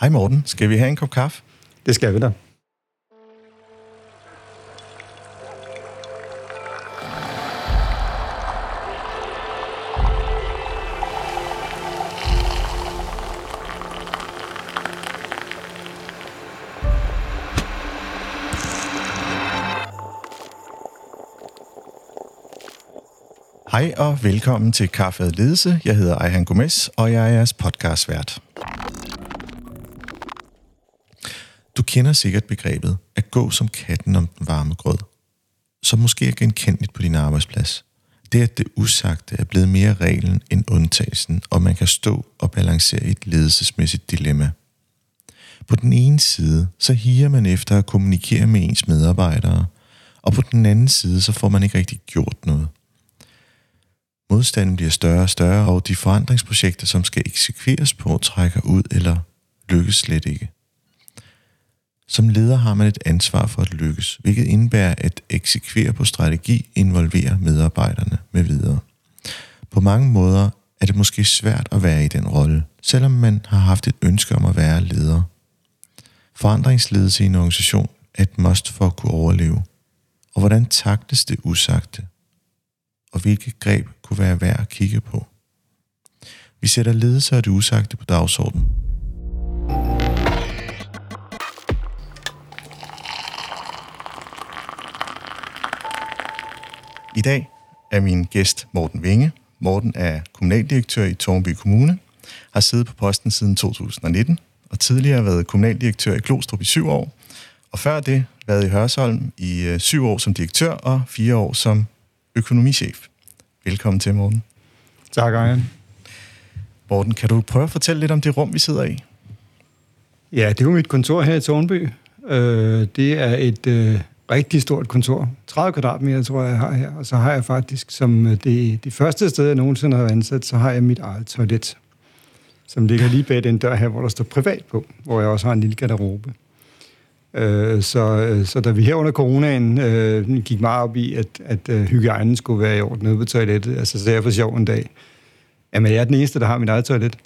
Hej Morten, skal vi have en kop kaffe? Det skal vi da. Hej og velkommen til Kaffe og Ledelse. Jeg hedder Ejan Gomes, og jeg er jeres podcastvært. Du kender sikkert begrebet at gå som katten om den varme grød, som måske er genkendeligt på din arbejdsplads. Det at det usagte er blevet mere reglen end undtagelsen, og man kan stå og balancere et ledelsesmæssigt dilemma. På den ene side, så higer man efter at kommunikere med ens medarbejdere, og på den anden side, så får man ikke rigtig gjort noget. Modstanden bliver større og større, og de forandringsprojekter, som skal eksekveres på, trækker ud eller lykkes slet ikke. Som leder har man et ansvar for at lykkes, hvilket indebærer at eksekvere på strategi, involvere medarbejderne med videre. På mange måder er det måske svært at være i den rolle, selvom man har haft et ønske om at være leder. Forandringsledelse i en organisation er et must for at kunne overleve. Og hvordan takles det usagte? Og hvilke greb kunne være værd at kigge på? Vi sætter ledelse og det usagte på dagsordenen. I dag er min gæst Morten Winge. Morten er kommunaldirektør i Tårnby Kommune, har siddet på posten siden 2019, og tidligere været kommunaldirektør i Glostrup i 7 år, og før det været i Hørsholm i 7 år som direktør og 4 år som økonomichef. Velkommen til, Morten. Tak, Ejan. Morten, kan du prøve at fortælle lidt om det rum, vi sidder i? Ja, det er jo mit kontor her i Tårnby. Det er et rigtig stort kontor. 30 kvadratmeter, tror jeg, jeg har her. Og så har jeg faktisk, som det første sted, jeg nogensinde har været ansat, så har jeg mit eget toilet, som ligger lige bag den dør her, hvor der står privat på, hvor jeg også har en lille garderobe. Så da vi her under coronaen gik meget op i, at hygiejnen skulle være i orden nede på toilettet, altså, så sagde jeg for sjov en dag, jamen jeg er den eneste, der har mit eget toilet.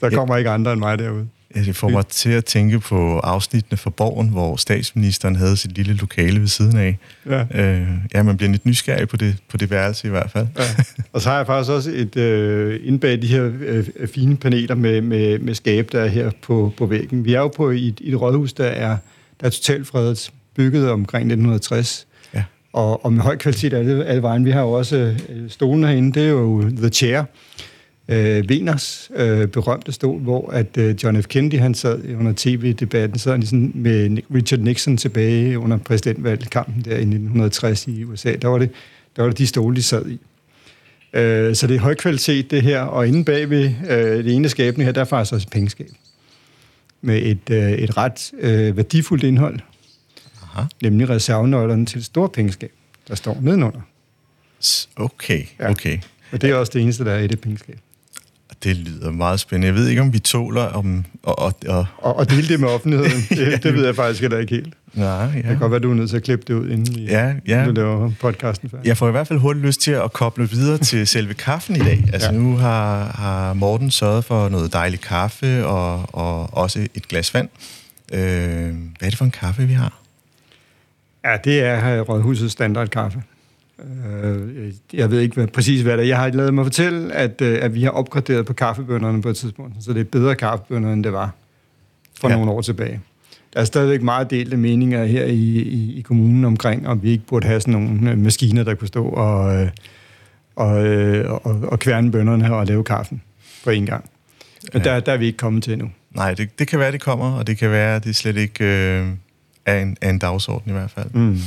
Der kommer ikke andre end mig derude. Ja, det får mig til at tænke på afsnittene fra Borgen, hvor statsministeren havde sit lille lokale ved siden af. Ja, man bliver lidt nysgerrig på det værelse i hvert fald. Ja. Og så har jeg faktisk også et inde bag de her fine paneler med skabe, der er her på væggen. Vi er jo på et rådhus, der er totalt fredet, bygget omkring 1960. Ja. Og med høj kvalitet alle vejen. Vi har jo også stolen herinde, det er jo The Chair. Wieners berømte stol, hvor at John F. Kennedy, han sad under tv-debatten, sad ligesom med Richard Nixon tilbage under præsidentvalgkampen der i 1960 i USA. Der var det de stole, de sad i. Så det er høj kvalitet, det her. Og inde bagved det ene skabene her, der er faktisk også et pengeskab med et ret værdifuldt indhold. Aha. Nemlig reservenøglerne til et stort pengeskab, der står nedenunder. Okay. Og det er også det eneste, der er i det pengeskab. Det lyder meget spændende. Jeg ved ikke, om vi tåler om... Og dele det med offentligheden. Det ved jeg faktisk heller ikke helt. Nej, ja. Det kan godt være, du er nødt til at klippe det ud, inden vi laver podcasten før. Jeg får i hvert fald hurtigt lyst til at koble videre til selve kaffen i dag. Altså nu har Morten sørget for noget dejlig kaffe og også et glas vand. Hvad er det for en kaffe, vi har? Ja, det er Rådhusets standardkaffe. Jeg ved ikke præcis hvad det er. Jeg har lavet mig fortælle, at vi har opgraderet på kaffebønderne på et tidspunkt, så det er bedre kaffebønder, end det var for nogle år tilbage. Der er stadigvæk meget delte meninger her i kommunen omkring, om vi ikke burde have sådan nogle maskiner, der kunne stå og kværne bønderne og lave kaffen på en gang. Men der er vi ikke kommet til endnu. Nej, det kan være, det kommer, og det kan være, det slet ikke er en dagsorden i hvert fald. Mm.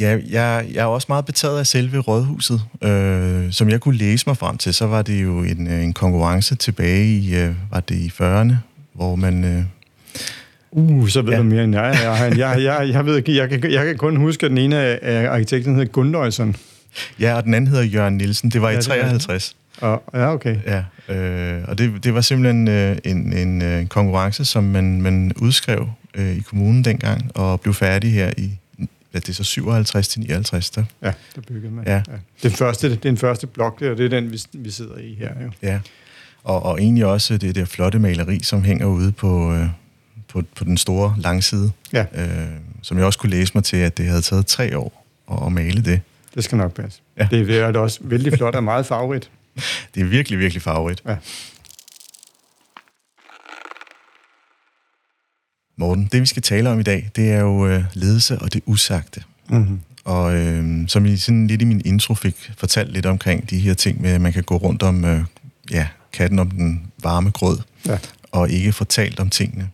Ja, jeg er også meget betaget af selve rådhuset. Som jeg kunne læse mig frem til, så var det jo en konkurrence tilbage i, var det i 40'erne, hvor man... så ved du mere end jeg. Jeg kan kun huske, at den ene af arkitekten hed Gundøjsen. Ja, og den anden hedder Jørgen Nielsen. Det var i 53. Ja, okay. Ja, og det var simpelthen en konkurrence, som man udskrev i kommunen dengang, og blev færdig her i... Ja, det er så 57 til 59, der. Ja, der byggede man. Ja. Den første blok der, det er den, vi sidder i her. Jo. Ja, og egentlig også det der flotte maleri, som hænger ude på den store langside, ja. Som jeg også kunne læse mig til, at det havde taget 3 år at male det. Det skal nok passe. Ja. Det er også vældig flot og meget farverigt. Det er virkelig, virkelig farverigt. Ja. Morten, det vi skal tale om i dag, det er jo ledelse og det usagte. Mm-hmm. Og som I sådan lidt i min intro fik fortalt lidt omkring de her ting med, at man kan gå rundt om katten om den varme grød, ja. Og ikke få talt om tingene.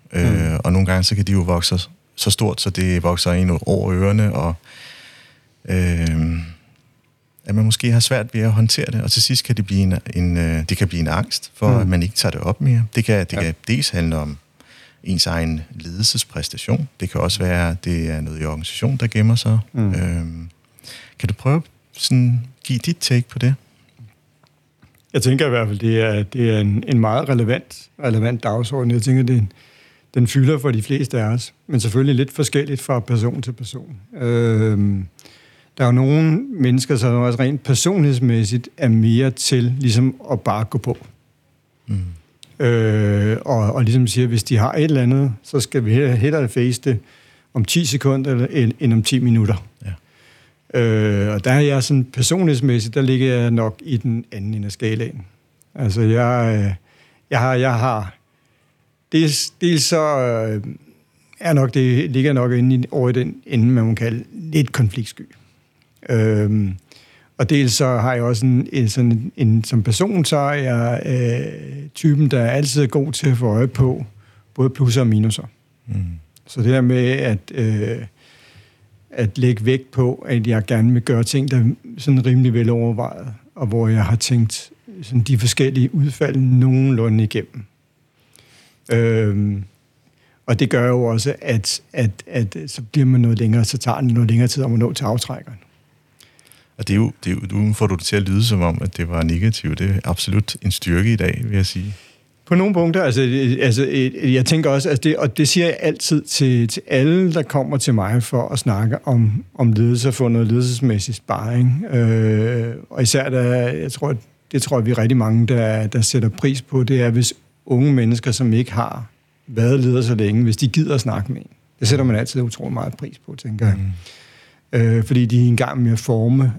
Og nogle gange så kan de jo vokse så stort, så det vokser ind over ørerne, og at man måske har svært ved at håndtere det, og til sidst kan det blive en angst for, at man ikke tager det op mere. Det kan dels handle om ens egen ledelsespræstation. Det kan også være, at det er noget i organisationen, der gemmer sig. Kan du prøve sådan give dit take på det? Jeg tænker i hvert fald, det er en meget relevant dagsorden. Jeg tænker, den fylder for de fleste af os, men selvfølgelig lidt forskelligt fra person til person. Der er jo nogle mennesker, som også rent personlighedsmæssigt er mere til ligesom at bare gå på. Og ligesom siger, hvis de har et eller andet, så skal vi hellere face det om 10 sekunder end om 10 minutter. Ja. Og der er jeg sådan personlighedsmæssigt, der ligger jeg nok i den anden ende af skalaen. Altså jeg har dels så er nok det ligger nok inde over i den ende, man må kalde lidt konfliktsky. Og dels så har jeg også en som person, så er jeg typen, der altid er god til at få øje på både plusser og minuser. Så det her med at lægge vægt på, at jeg gerne vil gøre ting, der er sådan rimelig velovervejet, og hvor jeg har tænkt sådan de forskellige udfald nogenlunde igennem. Og det gør jo også, at så bliver man noget længere, så tager det noget længere tid om at nå til aftrækkeren. Og det er jo, nu får du det til at lyde som om, at det var negativt. Det er absolut en styrke i dag, vil jeg sige. På nogle punkter, altså jeg tænker også, altså og det siger jeg altid til alle, der kommer til mig for at snakke om ledelse og få noget ledelsesmæssig sparring. Og især, jeg tror, vi er rigtig mange, der sætter pris på, det er, hvis unge mennesker, som ikke har været leder så længe, hvis de gider at snakke med en. Det sætter man altid utrolig meget pris på, tænker jeg. Fordi de er en gang med at forme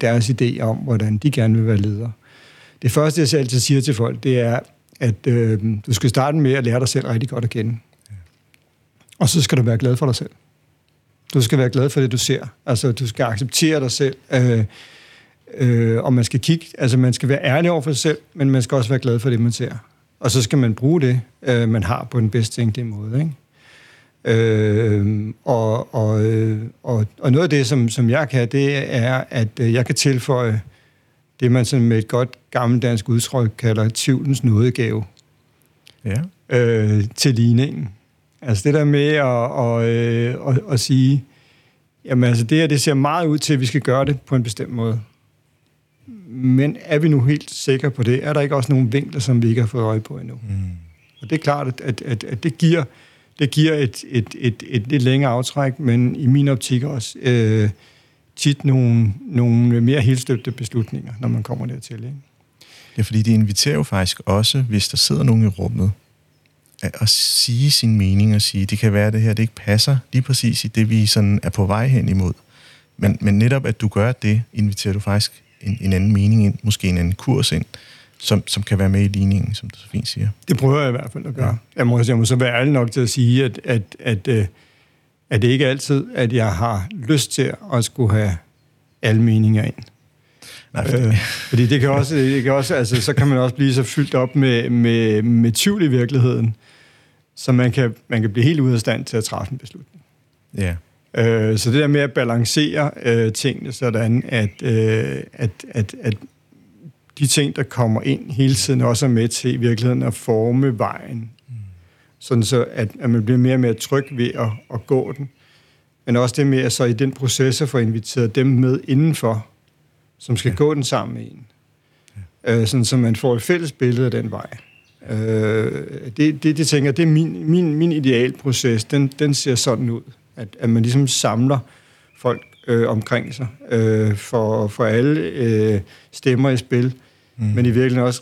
deres idé om, hvordan de gerne vil være ledere. Det første, jeg altid siger til folk, det er, at du skal starte med at lære dig selv rigtig godt at kende. Og så skal du være glad for dig selv. Du skal være glad for det, du ser. Altså, du skal acceptere dig selv. Og man skal kigge. Altså, man skal være ærlig over for sig selv, men man skal også være glad for det, man ser. Og så skal man bruge det, man har på den bedst tænkelige måde, ikke? Og noget af det, som jeg kan, det er, at jeg kan tilføje det, man sådan med et godt gammeldansk udtryk kalder tvivlens nådegave, ja. Til ligningen. Altså det der med at sige, jamen altså det her, det ser meget ud til, at vi skal gøre det på en bestemt måde. Men er vi nu helt sikre på det? Er der ikke også nogle vinkler, som vi ikke har fået øje på endnu? Og det er klart, at det giver et lidt længere aftræk, men i min optik også tit nogle mere helstøbte beslutninger, når man kommer dertil. Ikke? Det er fordi, de inviterer jo faktisk også, hvis der sidder nogen i rummet, at sige sin mening og sige, det kan være det her, det ikke passer lige præcis i det, vi sådan er på vej hen imod. Men netop at du gør det, inviterer du faktisk en anden mening ind, måske en anden kurs ind, som kan være med i ligningen, som du så fint siger. Det prøver jeg i hvert fald at gøre. Ja. Jeg må så være ærlig nok til at sige, at det ikke altid, at jeg har lyst til at skulle have alle meninger ind. Nej, fordi det kan også altså, så kan man også blive så fyldt op med tvivl i virkeligheden, så man kan blive helt ude af stand til at træffe en beslutning. Ja. Så det der med at balancere tingene sådan, at de ting, der kommer ind hele tiden, også er med til i virkeligheden at forme vejen. Sådan så, at man bliver mere og mere tryg ved at gå den. Men også det med, at så i den proces at få inviteret dem med indenfor, som skal gå den sammen med en. Sådan så man får et fælles billede af den vej. Det tænker, det er min idealproces. Den ser sådan ud, at man ligesom samler folk omkring sig, for alle stemmer i spil, men i virkeligheden også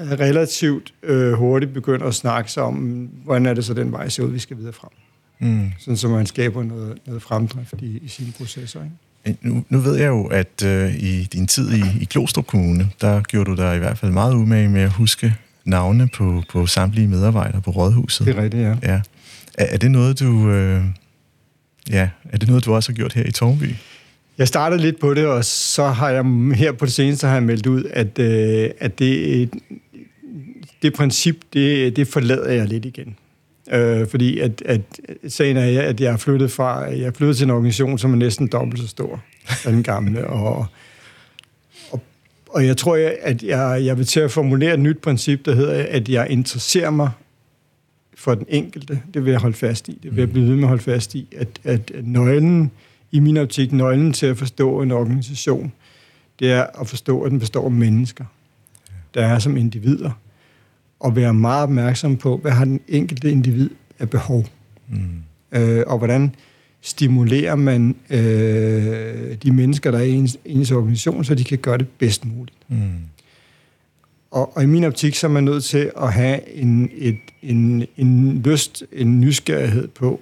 relativt hurtigt begynder at snakke sig om, hvordan er det så den vej ser ud, vi skal videre frem. Mm. Sådan så man skaber noget fremdrift i sine processer, ikke? Nu ved jeg jo, at i din tid i Glostrup Kommune, der gjorde du dig i hvert fald meget umage med at huske navne på samtlige medarbejdere på rådhuset. Det er rigtigt, ja. Ja. Er det noget, du også har gjort her i Tårnby? Jeg startede lidt på det, og så har jeg her på det seneste har jeg meldt ud, at det princip, det forlader jeg lidt igen. Fordi at sagen er, at jeg flyttede til en organisation, som er næsten dobbelt så stor som den gamle, og jeg tror, at jeg vil til at formulere et nyt princip, der hedder, at jeg interesserer mig for den enkelte. Det vil jeg holde fast i. Det vil jeg blive ved med at holde fast i, at nøglen, i min optik, nøglen til at forstå en organisation, det er at forstå, at den består af mennesker, der er som individer, og være meget opmærksom på, hvad har den enkelte individ af behov, og hvordan stimulerer man de mennesker, der er i ens organisation, så de kan gøre det bedst muligt. Og i min optik, så er man nødt til at have en lyst, en nysgerrighed på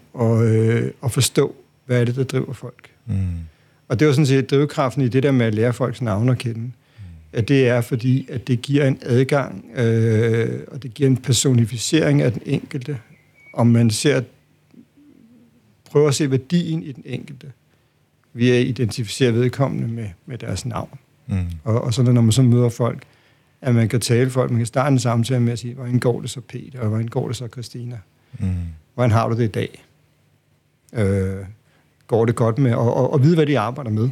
at forstå, hvad er det, der driver folk. Og det er jo sådan set drivkraften i det der med at lære folks navne at kende. At det er fordi, at det giver en adgang, og det giver en personificering af den enkelte, og man prøver at se værdien i den enkelte ved at identificere vedkommende med deres navn. Og sådan, når man så møder folk, at man kan tale folk, man kan starte en samtale med at sige, hvordan går det så Peter, og hvordan går det så Christina? Hvordan har du det i dag? Går det godt med, og vide, hvad de arbejder med.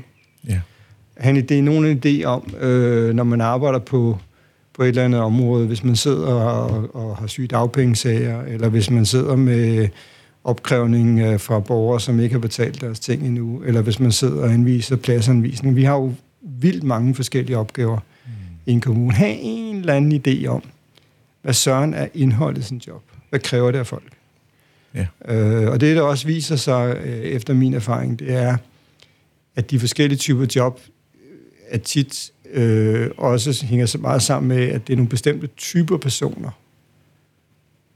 Yeah. Det er nogen idé om, når man arbejder på et eller andet område, hvis man sidder og har syge dagpengesager, eller hvis man sidder med opkrævning fra borgere, som ikke har betalt deres ting endnu, eller hvis man sidder og anviser pladsanvisning. Vi har jo vildt mange forskellige opgaver i en kommune. Have en eller anden idé om, hvad søren er indholdet i sin job. Hvad kræver det af folk? Ja. Og det, der også viser sig, efter min erfaring, det er, at de forskellige typer job er tit også hænger så meget sammen med, at det er nogle bestemte typer personer,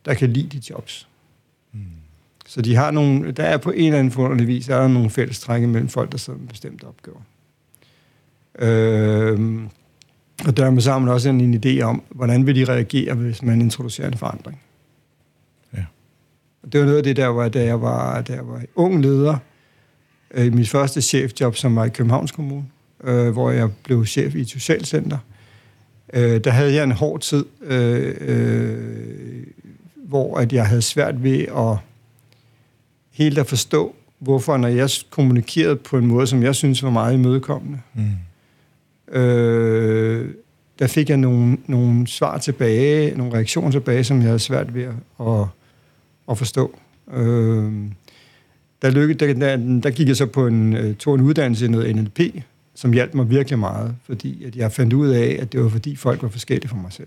der kan lide de jobs. Så de har nogle, der er på en eller anden forunderlig vis, er der nogle fællestrække mellem folk, der sidder med bestemte opgaver. Og der er sammen også en idé om, hvordan vil de reagere, hvis man introducerer en forandring. Ja. Og det var noget af det, der var, da jeg var ung leder, i mit første chefjob, som var i Københavns Kommune, hvor jeg blev chef i et socialcenter, der havde jeg en hård tid, hvor at jeg havde svært ved at helt at forstå, hvorfor når jeg kommunikerede på en måde, som jeg synes var meget imødekommende, der fik jeg nogle svar tilbage, nogle reaktioner tilbage, som jeg havde svært ved at forstå. Der gik jeg så tog en uddannelse i noget NLP, som hjalp mig virkelig meget, fordi at jeg fandt ud af, at det var fordi folk var forskellige fra mig selv.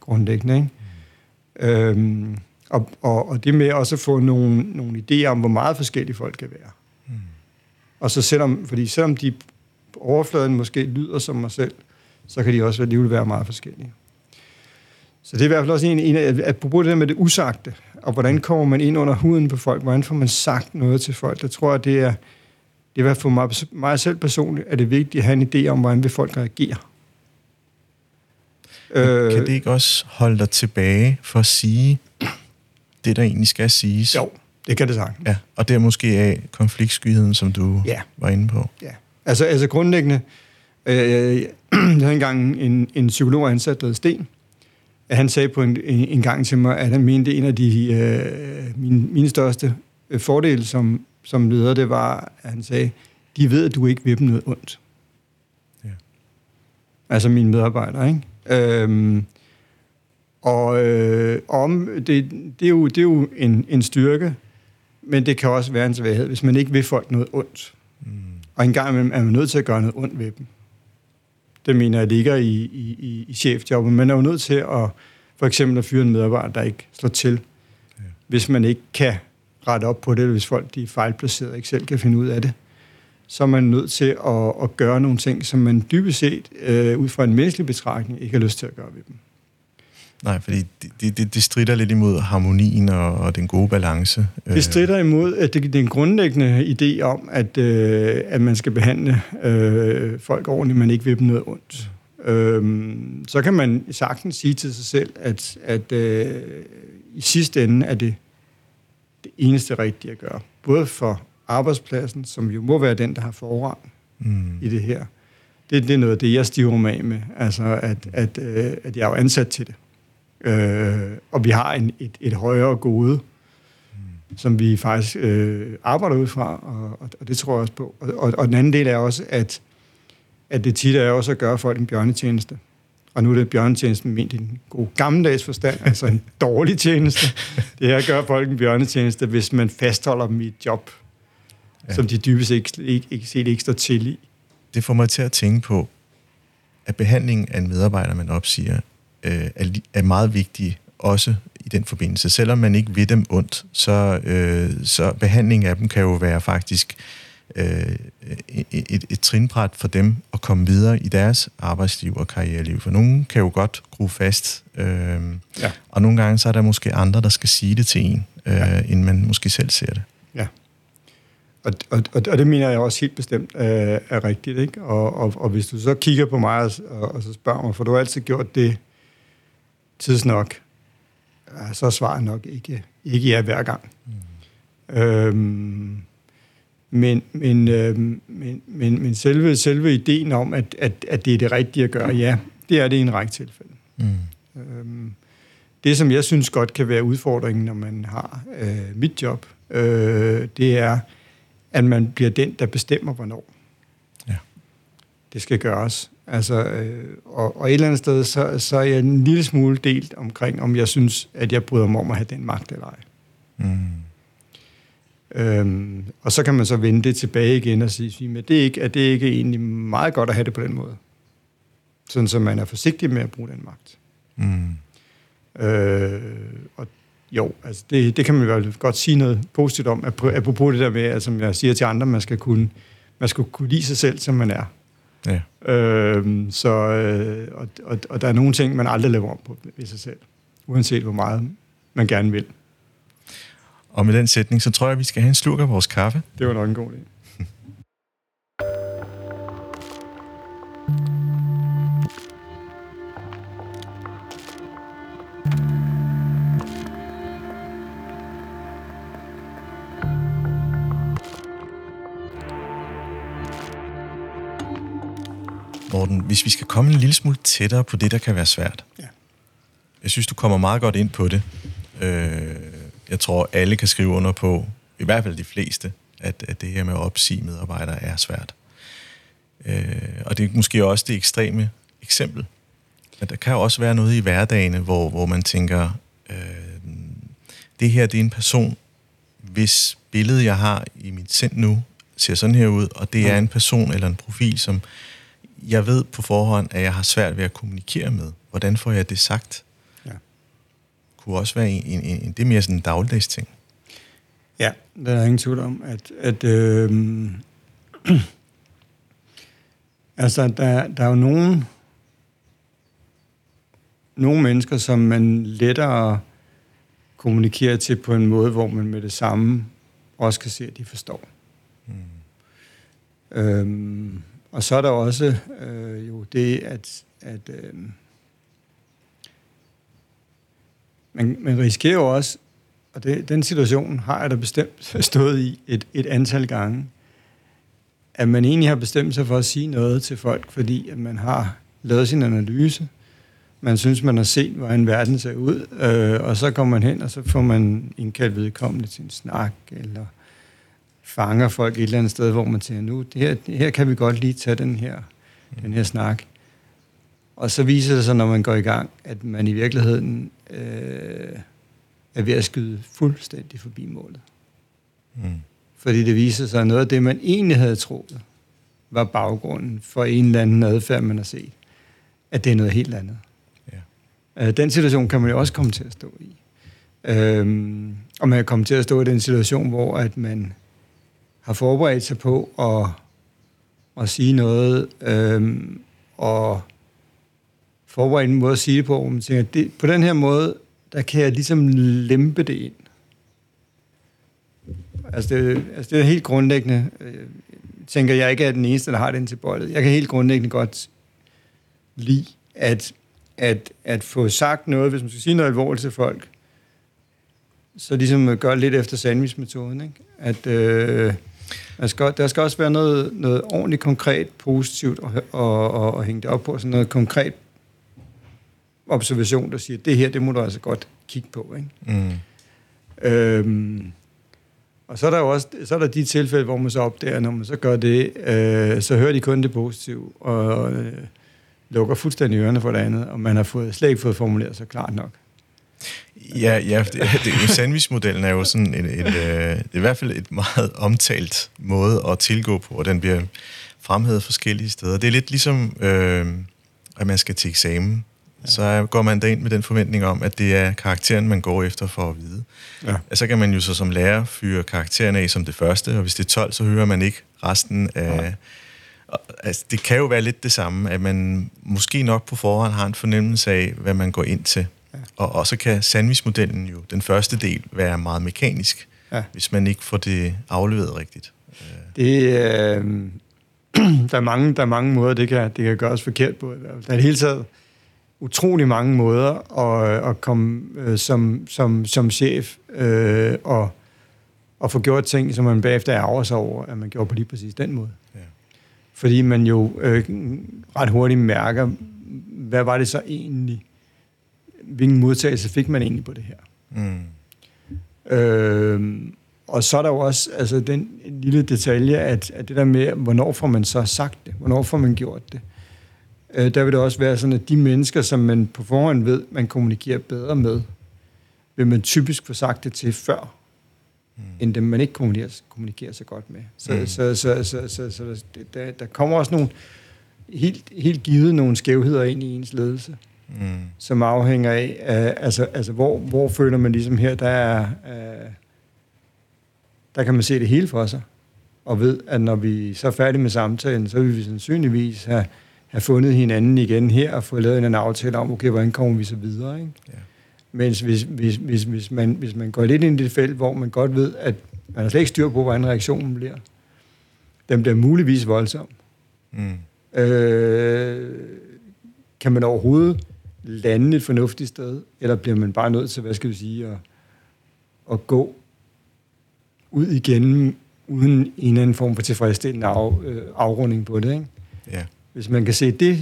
Grundlæggende, ikke? Og det med også at få nogle idéer om, hvor meget forskellige folk kan være. Og så selvom de på overfladen måske lyder som mig selv, så kan de også alligevel være meget forskellige. Så det er i hvert fald også en af, at på det der med det usagte, og hvordan kommer man ind under huden på folk, hvordan får man sagt noget til folk, der tror jeg, det er for mig selv personligt, at det er vigtigt at have en idé om, hvordan vil folk reagere. Kan det ikke også holde dig tilbage for at sige det, der egentlig skal siges? Jo, det kan det sagtens. Ja, og det er måske af konfliktskyheden, som du var inde på. Ja, altså grundlæggende, jeg havde engang en psykolog ansat, der hed Sten. Han sagde på en gang til mig, at han mente, at en af de mine største fordele som leder, det var, at han sagde, de ved, at du ikke vil dem noget ondt. Ja. Altså mine medarbejdere, ikke? Det er jo en styrke, men det kan også være en svaghed, hvis man ikke vil folk noget ondt. Og en gang imellem er man nødt til at gøre noget ondt ved dem. Det mener jeg ligger i chefjobben. Man er jo nødt til at, for eksempel at fyre en medarbejder, der ikke slår til, hvis man ikke kan rette op på det, eller hvis folk de er fejlplacerede og ikke selv kan finde ud af det. Så er man nødt til at gøre nogle ting, som man dybest set, ud fra en menneskelig betragtning, ikke har lyst til at gøre ved dem. Nej, fordi det strider lidt imod harmonien og den gode balance. Det strider imod den grundlæggende idé om, at man skal behandle folk ordentligt, man ikke vil dem noget ondt. Så kan man sagtens sige til sig selv, at i sidste ende er det eneste rigtige at gøre. Både for arbejdspladsen, som jo må være den, der har forrang i det her. Det er noget af det, jeg stiver mig af med. Altså, at jeg er jo ansat til det. Og vi har et højere gode, som vi faktisk arbejder ud fra, og det tror jeg også på. Og den anden del er også, at det tit er også at gøre folk en bjørnetjeneste. Og nu er det bjørnetjenesten ment i en god gammeldags forstand, altså en dårlig tjeneste. Det her gør folk en bjørnetjeneste, hvis man fastholder dem i et job, som de dybest ikke står til i. Det får mig til at tænke på, at behandlingen af en medarbejder, man opsiger, er meget vigtig også i den forbindelse. Selvom man ikke vil dem ondt, så behandlingen af dem kan jo være faktisk et trinbræt for dem at komme videre i deres arbejdsliv og karriereliv. For nogen kan jo godt grue fast, og nogle gange så er der måske andre, der skal sige det til en, inden man måske selv ser det. Ja. Og det mener jeg også helt bestemt er rigtigt, ikke? Og hvis du så kigger på mig og så spørger mig, for du har altid gjort det tidsnok, så svarer nok ikke ja hver gang. Men selve ideen om, at det er det rigtige at gøre, ja, det er det i en række tilfælde. Det, som jeg synes godt kan være udfordringen, når man har mit job, det er, at man bliver den, der bestemmer, hvornår det skal gøres. Altså, og et eller andet sted, så er jeg en lille smule delt omkring, om jeg synes, at jeg bryder mig om at have den magt eller ej. Og så kan man så vende det tilbage igen og sige, men er det ikke egentlig meget godt at have det på den måde? Sådan, så man er forsigtig med at bruge den magt. Og jo, altså det kan man jo godt sige noget positivt om, apropos det der med, at, som jeg siger til andre, man skal kunne lide sig selv, som man er. Ja. Og der er nogle ting, man aldrig laver om på ved sig selv, uanset hvor meget man gerne vil. Og med den sætning, så tror jeg, vi skal have en slurk af vores kaffe. Det var nok en god idé. Morten, hvis vi skal komme en lille smule tættere på det, der kan være svært. Ja. Jeg synes, du kommer meget godt ind på det. Jeg tror, alle kan skrive under på, i hvert fald de fleste, at det her med at opsige medarbejdere er svært. Og det er måske også det ekstreme eksempel. Men der kan jo også være noget i hverdagene, hvor man tænker, det her det er en person, hvis billede jeg har i mit sind nu, ser sådan her ud, og det er en person eller en profil, som jeg ved på forhånd, at jeg har svært ved at kommunikere med. Hvordan får jeg det sagt? Kunne også være en det er mere sådan en dagligdags ting. Ja, der er ingen tvivl om, altså der er jo nogle mennesker, som man lettere kommunikerer til på en måde, hvor man med det samme også kan se, at de forstår. Og så er der også jo det, at man risikerer jo også, og den situation har jeg da bestemt stået i et antal gange, at man egentlig har bestemt sig for at sige noget til folk, fordi at man har lavet sin analyse, man synes, man har set, hvordan verden ser ud, og så kommer man hen, og så får man indkaldt vedkommende til en snak, eller fanger folk et eller andet sted, hvor man tænker, nu, det her kan vi godt lige tage den her snak. Og så viser det sig, når man går i gang, at man i virkeligheden er ved at skyde fuldstændig forbi målet. Fordi det viser sig, at noget af det, man egentlig havde troet, var baggrunden for en eller anden adfærd, man har set, at det er noget helt andet. Yeah. Den situation kan man jo også komme til at stå i. Og man kan komme til at stå i den situation, hvor at man har forberedt sig på at sige noget, og forberedende måde at sige det på, hvor man tænker, det, på den her måde, der kan jeg ligesom lempe det ind. Altså det er helt grundlæggende, tænker jeg ikke er den eneste, der har det ind til bollet. Jeg kan helt grundlæggende godt lide at få sagt noget, hvis man skal sige noget alvorligt til folk, så ligesom gør lidt efter sandwich-metoden, ikke? At der skal også være noget ordentligt konkret, positivt og hænge det op på, sådan noget konkret observation, der siger, det her, det må du altså godt kigge på, ikke? Mm. Og så er der jo også de tilfælde, hvor man så opdager, når man så gør det, så hører de kun det positive, og lukker fuldstændig ørerne for det andet, og man har slet ikke fået formuleret så klart nok. Ja, sandwichmodellen er jo sådan en i hvert fald et meget omtalt måde at tilgå på, og den bliver fremhævet forskellige steder. Det er lidt ligesom, at man skal til eksamen. Ja. Så går man derind med den forventning om, at det er karakteren, man går efter for at vide. Ja. Og så kan man jo så som lærer fyre karaktererne af som det første, og hvis det er 12, så hører man ikke resten af... Ja. Altså, det kan jo være lidt det samme, at man måske nok på forhånd har en fornemmelse af, hvad man går ind til. Ja. Og så kan sandwichmodellen jo, den første del, være meget mekanisk, ja, hvis man ikke får det afleveret rigtigt. Der er mange måder, det kan gøres forkert på. Der er i hele taget utrolig mange måder at komme som chef og få gjort ting, som man bagefter ærger sig over, at man gjorde på lige præcis den måde. Ja. Fordi man jo ret hurtigt mærker, hvad var det så egentlig? Hvilken modtagelse fik man egentlig på det her? Mm. Og så er der jo også altså, den lille detalje, at det der med, hvornår får man så sagt det? Hvornår får man gjort det? Der vil det også være sådan, at de mennesker, som man på forhånd ved, man kommunikerer bedre med, vil man typisk få sagt det til før, end dem, man ikke kommunikerer så godt med. Så der kommer også nogle helt givet nogle skævheder ind i ens ledelse, som afhænger af, altså hvor føler man ligesom her, der kan man se det hele for sig, og ved, at når vi så er færdige med samtalen, så vil vi sandsynligvis have fundet hinanden igen her, og få lavet en aftale om, okay, hvordan kommer vi så videre, ikke? Ja. Mens hvis man går lidt ind i det felt, hvor man godt ved, at man har slet ikke styr på, hvordan reaktionen bliver, den bliver muligvis voldsom. Mm. Kan man overhovedet lande et fornuftigt sted, eller bliver man bare nødt til, hvad skal vi sige, at gå ud igen, uden en eller anden form for tilfredsstillende afrunding på det, ikke? Yeah. Hvis man kan se det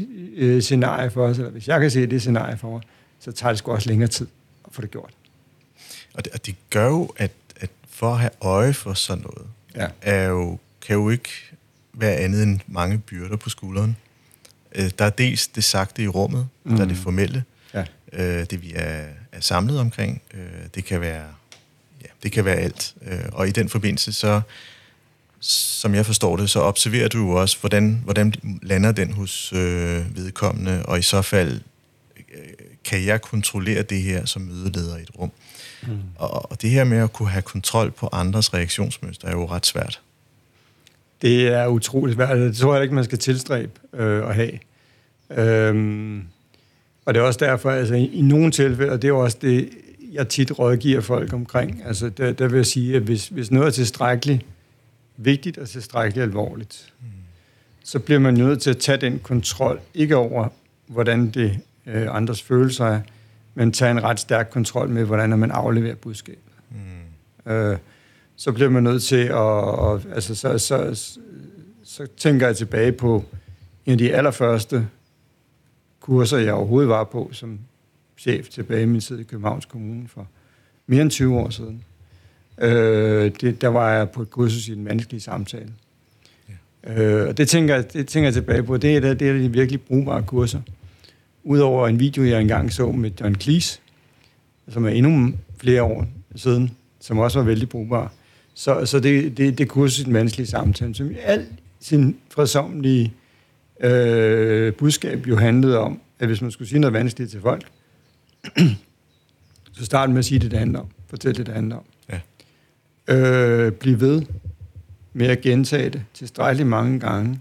scenarie for os, eller hvis jeg kan se det scenarie for mig, så tager det sgu også længere tid at få det gjort. Og det gør jo, at for at have øje for sådan noget, ja, kan jo ikke være andet end mange byrder på skulderen. Der er dels det sagte i rummet, der er det formelle, ja, det vi er samlet omkring. Det kan være alt. Og i den forbindelse, så, som jeg forstår det, så observerer du jo også, hvordan lander den hos vedkommende, og i så fald kan jeg kontrollere det her som mødeleder i et rum? Mm. Og det her med at kunne have kontrol på andres reaktionsmønster er jo ret svært. Det er utroligt svært. Det tror jeg ikke, man skal tilstræbe at have. Og det er også derfor, altså i nogle tilfælde, og det er også det, jeg tit rådgiver folk omkring, altså der vil jeg sige, at hvis noget er tilstrækkeligt vigtigt og tilstrækkeligt alvorligt, så bliver man nødt til at tage den kontrol, ikke over, hvordan det andres følelser af, men tager en ret stærk kontrol med, hvordan man afleverer budskabet. Mm. Så bliver man nødt til at altså, så tænker jeg tilbage på en af de allerførste kurser, jeg overhovedet var på som chef tilbage i min tid i Københavns Kommune for mere end 20 år siden. Der var jeg på et kursus i en menneskelig samtale. Yeah. Og det tænker jeg tilbage på. Det er de virkelig brugbare kurser. Udover en video, jeg engang så med John Cleese, som er endnu flere år siden, som også var vældig brugbar. Så det kursus i den vanskelige samtale, som i al sin fredsomlige budskab jo handlede om, at hvis man skulle sige noget vanskeligt til folk, så start med at sige det, det handler om. Fortæl det, det handler om. Ja. Bliv ved med at gentage det tilstrækkeligt mange gange,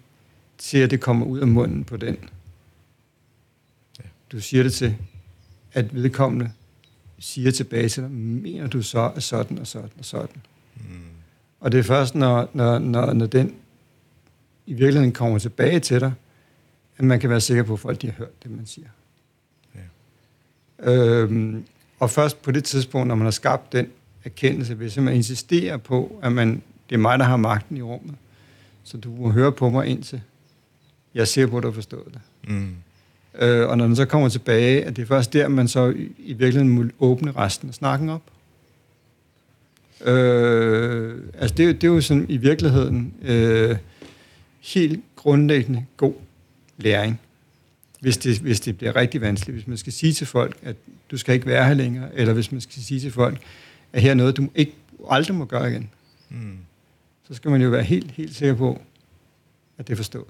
til at det kommer ud af munden på den, du siger det til, at vedkommende siger tilbage til dig, mener du så, at sådan og sådan og sådan. Mm. Og det er først, når den i virkeligheden kommer tilbage til dig, at man kan være sikker på, at folk de har hørt det, man siger. Yeah. Og først på det tidspunkt, når man har skabt den erkendelse, hvis man insisterer på, at det er mig, der har magten i rummet, så du må høre på mig indtil jeg er sikker på, at du har forstået det. Mm. Og når den så kommer tilbage, at det er først der, man så i virkeligheden må åbne resten af snakken op. Altså det er jo sådan i virkeligheden helt grundlæggende god læring, hvis det bliver rigtig vanskeligt. Hvis man skal sige til folk, at du skal ikke være her længere, eller hvis man skal sige til folk, at her er noget, du ikke aldrig må gøre igen, så skal man jo være helt, helt sikker på, at det er forstået.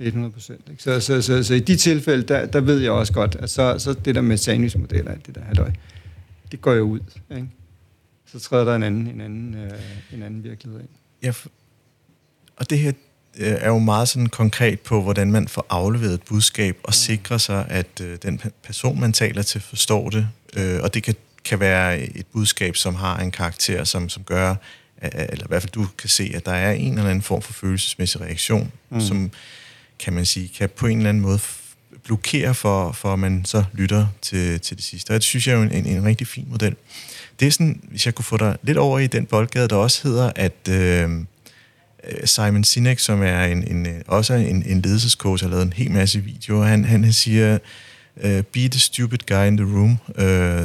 100%. Ikke? Så i de tilfælde, der ved jeg også godt, at så det der med sandwichmodeller, alt det der halløj, det går jo ud. Ikke? Så træder der en anden virkelighed ind. Ja, og det her er jo meget sådan konkret på, hvordan man får afleveret et budskab og sikrer sig, at den person, man taler til, forstår det. Og det kan være et budskab, som har en karakter, som gør, eller i hvert fald du kan se, at der er en eller anden form for følelsesmæssig reaktion, som kan man sige, kan på en eller anden måde blokere for at man så lytter til det sidste. Og det synes jeg er en rigtig fin model. Det er sådan, hvis jeg kunne få dig lidt over i den boldgade, der også hedder, at Simon Sinek, som er en ledelsescoach, har lavet en hel masse videoer, han siger, be the stupid guy in the room,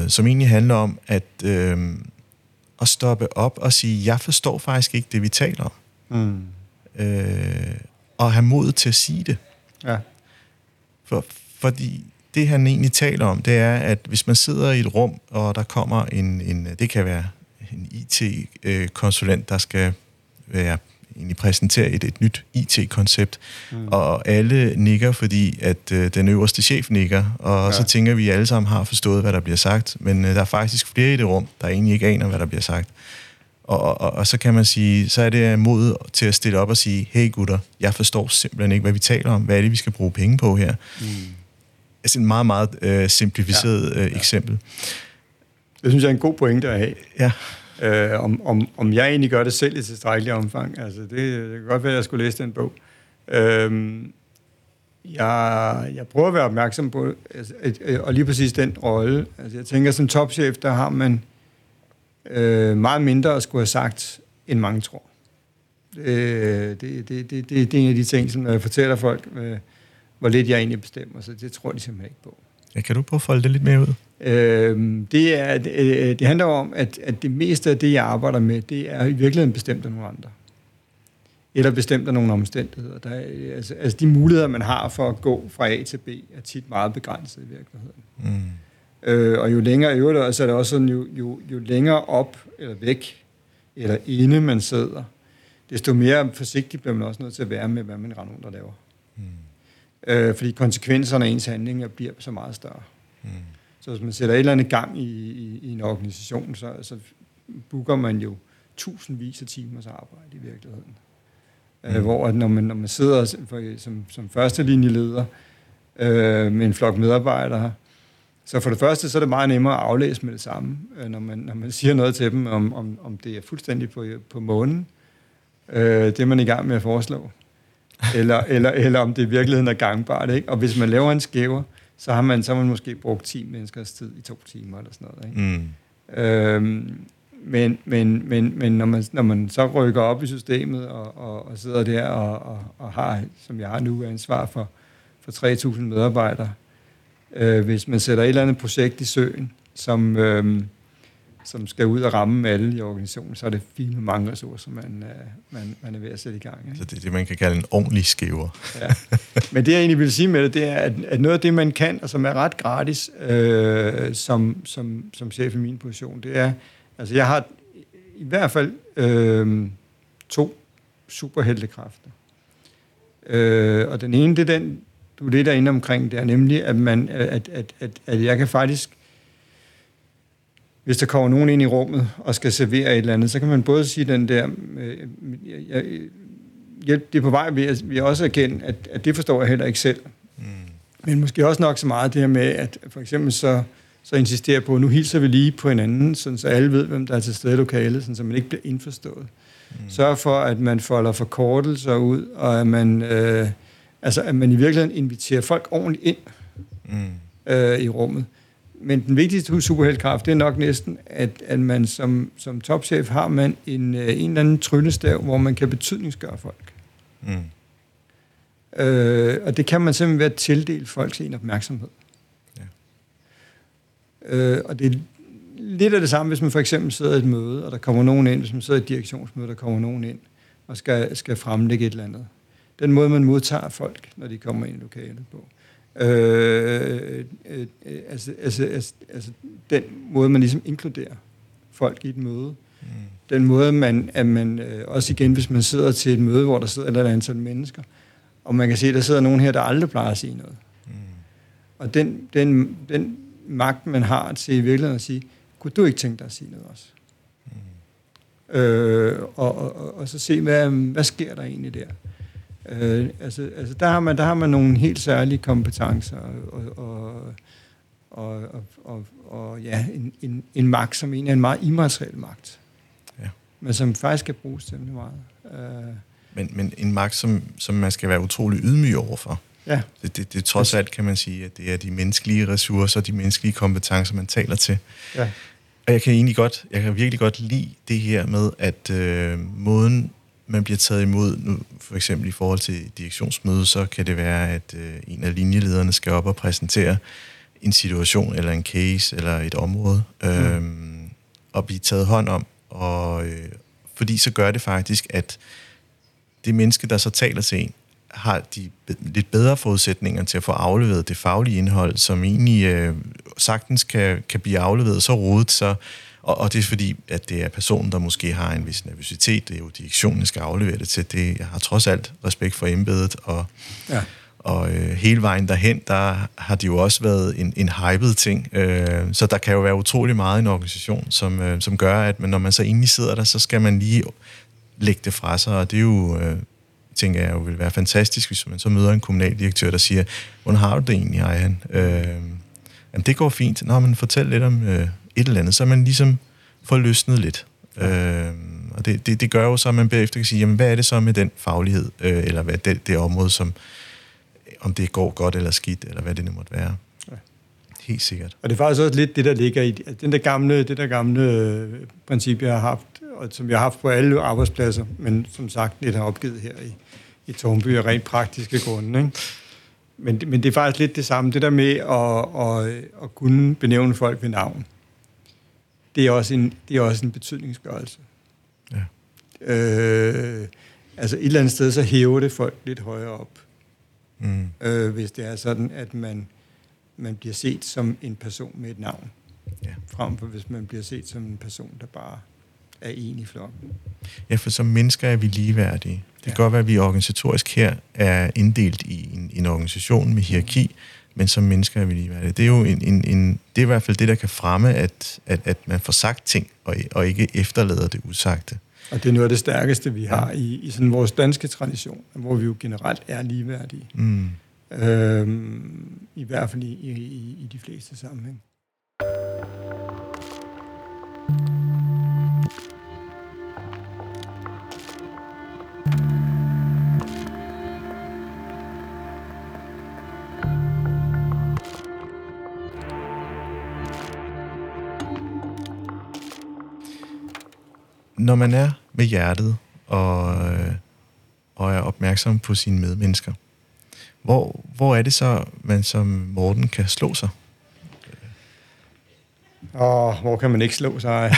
som egentlig handler om, at og stoppe op og sige, jeg forstår faktisk ikke det, vi taler om. Og have mod til at sige det. Ja. Fordi det, han egentlig taler om, det er, at hvis man sidder i et rum, og der kommer det kan være en IT-konsulent, der skal egentlig præsentere et nyt IT-koncept, og alle nikker, fordi at den øverste chef nikker, og så tænker vi, at alle sammen har forstået, hvad der bliver sagt, men der er faktisk flere i det rum, der egentlig ikke aner, hvad der bliver sagt. Og så kan man sige, så er det mod til at stille op og sige, hey gutter, jeg forstår simpelthen ikke, hvad vi taler om, hvad er det, vi skal bruge penge på her? Altså et meget, meget simplificeret eksempel. Det synes jeg er en god pointe at have. Ja. Om jeg egentlig gør det selv i tilstrækkelig omfang. Altså, det kan godt være, at jeg skulle læse den bog. Jeg prøver at være opmærksom på, og lige præcis den rolle. Altså, jeg tænker, som topchef, der har man meget mindre at skulle have sagt, end mange tror. Det er en af de ting, som når jeg fortæller folk, hvor lidt jeg egentlig bestemmer, så det tror de simpelthen ikke på. Ja, kan du prøve at folde det lidt mere ud? Det handler om, at det meste af det, jeg arbejder med, det er i virkeligheden bestemt af nogle andre. Eller bestemt af nogle omstændigheder. Altså de muligheder, man har for at gå fra A til B, er tit meget begrænset i virkeligheden. Og jo længere øvrigt, så er det også sådan, jo længere op eller væk, eller inde man sidder, desto mere forsigtig bliver man også nødt til at være med, hvad man render rundt og laver. Fordi konsekvenserne af ens handlinger bliver så meget større. Så hvis man sætter et eller andet gang i en organisation, så booker man jo tusindvis af timers arbejde i virkeligheden. Hvor at når man sidder som førstelinjeleder med en flok medarbejdere, så for det første så er det meget nemmere at aflæse med det samme, når man siger noget til dem, om det er fuldstændig på månen, det er man i gang med at foreslå. Eller om det i virkeligheden er gangbart, ikke? Og hvis man laver en skæver, så har man måske brugt 10 menneskers tid i 2 timer eller sådan noget, ikke? Men når man så rykker op i systemet og sidder der og har, som jeg har nu, ansvar for 3.000 medarbejdere, hvis man sætter et eller andet projekt i søen, som skal ud og ramme alle i organisationen, så er det fint med mange ressourcer, man er ved at sætte i gang. Ikke? Så det er det, man kan kalde en ordentlig skæver. Ja. Men det, jeg egentlig vil sige med det, det er, at noget af det, man kan, og som er ret gratis, som chef i min position, det er, altså jeg har i hvert fald 2 superheltekræfter. Og den ene, det er den, du er lidt derinde omkring, det er nemlig, at jeg kan faktisk, hvis der kommer nogen ind i rummet og skal servere et eller andet, så kan man både sige den der, det er på vej ved at også erkende, at det forstår jeg heller ikke selv. Men måske også nok så meget det her med, at for eksempel så insisterer på, at nu hilser vi lige på hinanden, sådan så alle ved, hvem der er til stede i lokalet, sådan så man ikke bliver indforstået. Mm. Sørg for, at man folder forkortelser ud, og at man, at man i virkeligheden inviterer folk ordentligt ind i rummet. Men den vigtigste superheldkraft, det er nok næsten, at man som topchef har man en eller anden tryllestav, hvor man kan betydningsgøre folk. Mm. Og det kan man simpelthen ved at tildele folks en opmærksomhed. Yeah. Og det er lidt af det samme, hvis man for eksempel sidder i et møde, og der kommer nogen ind, hvis man sidder i et direktionsmøde, der kommer nogen ind, og skal fremlægge et eller andet. Den måde, man modtager folk, når de kommer ind i lokalet på. Den måde, man ligesom inkluderer folk i et møde. Mm. Den måde, at man også igen, hvis man sidder til et møde, hvor der sidder et eller andet antal mennesker, og man kan se, at der sidder nogen her, der aldrig plejer at sige noget. Mm. Og den magt, man har til i virkeligheden at sige, kunne du ikke tænke dig at sige noget også? Mm. Og så se, hvad sker der egentlig der? Der har man nogle helt særlige kompetencer en magt, som egentlig er en meget immateriel magt, ja. Men som faktisk kan bruges temmelig meget. Men en magt, som man skal være utrolig ydmyg overfor. Ja. Det trods alt kan man sige, at det er de menneskelige ressourcer, de menneskelige kompetencer, man taler til. Ja. Og jeg kan virkelig godt lide det her med, at måden man bliver taget imod, nu for eksempel i forhold til direktionsmøde, så kan det være, at en af linjelederne skal op og præsentere en situation, eller en case, eller et område, og blive taget hånd om. Og, fordi så gør det faktisk, at det menneske, der så taler til en, har de lidt bedre forudsætninger til at få afleveret det faglige indhold, som egentlig sagtens kan blive afleveret så rodet, så og det er fordi, at det er personen, der måske har en vis nervøsitet. Det er jo direktionen, jeg skal aflevere det til. Jeg har trods alt respekt for embedet. Og hele vejen derhen, der har det jo også været en hyped ting. Så der kan jo være utrolig meget i en organisation, som gør, at når man så egentlig sidder der, så skal man lige lægge det fra sig. Og det er jo, tænker jeg, jo vil være fantastisk, hvis man så møder en kommunaldirektør, der siger, hvordan har du det egentlig, Ejan? Jamen, det går fint. Nå, men fortæl lidt om... et eller andet, så man ligesom får løsnet lidt. Og det gør jo så, at man bagefter kan sige, jamen hvad er det så med den faglighed, eller hvad det område, som om det går godt eller skidt, eller hvad det nu måtte være. Ja. Helt sikkert. Og det er faktisk også lidt det, der ligger i det der gamle princip, jeg har haft, og som jeg har haft på alle arbejdspladser, men som sagt lidt har opgivet her i Tårnby af rent praktiske grunde, ikke? Men det er faktisk lidt det samme, det der med at kunne benævne folk ved navn. Det er også en betydningsgørelse. Ja. Et eller andet sted, så hæver det folk lidt højere op. Mm. Hvis det er sådan, at man bliver set som en person med et navn. Ja. Frem for, hvis man bliver set som en person, der bare er en i flokken. Ja, for som mennesker er vi ligeværdige. Det kan godt være, at vi organisatorisk her er inddelt i en organisation med hierarki, men som mennesker er vi ligeværdige. Det er jo det er i hvert fald det, der kan fremme, at man får sagt ting, og ikke efterlader det usagte. Og det er noget af det stærkeste, vi har i sådan vores danske tradition, hvor vi jo generelt er ligeværdige. Mm. I hvert fald i de fleste sammenhæng. Når man er med hjertet og er opmærksom på sine medmennesker, hvor er det så, man som Morten kan slå sig? Hvor kan man ikke slå sig?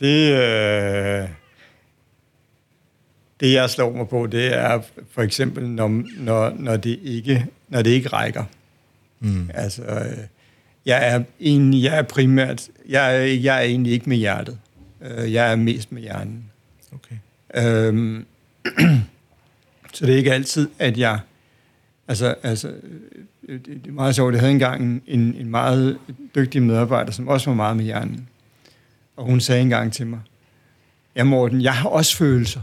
Det jeg slår mig på, det er for eksempel, når det ikke rækker. Mm. Jeg er egentlig ikke med hjertet. Jeg er mest med hjernen. Okay. Så det er ikke altid, at jeg... Det er meget sjovt. Jeg havde engang en meget dygtig medarbejder, som også var meget med hjernen. Og hun sagde engang til mig, ja Morten, jeg har også følelser.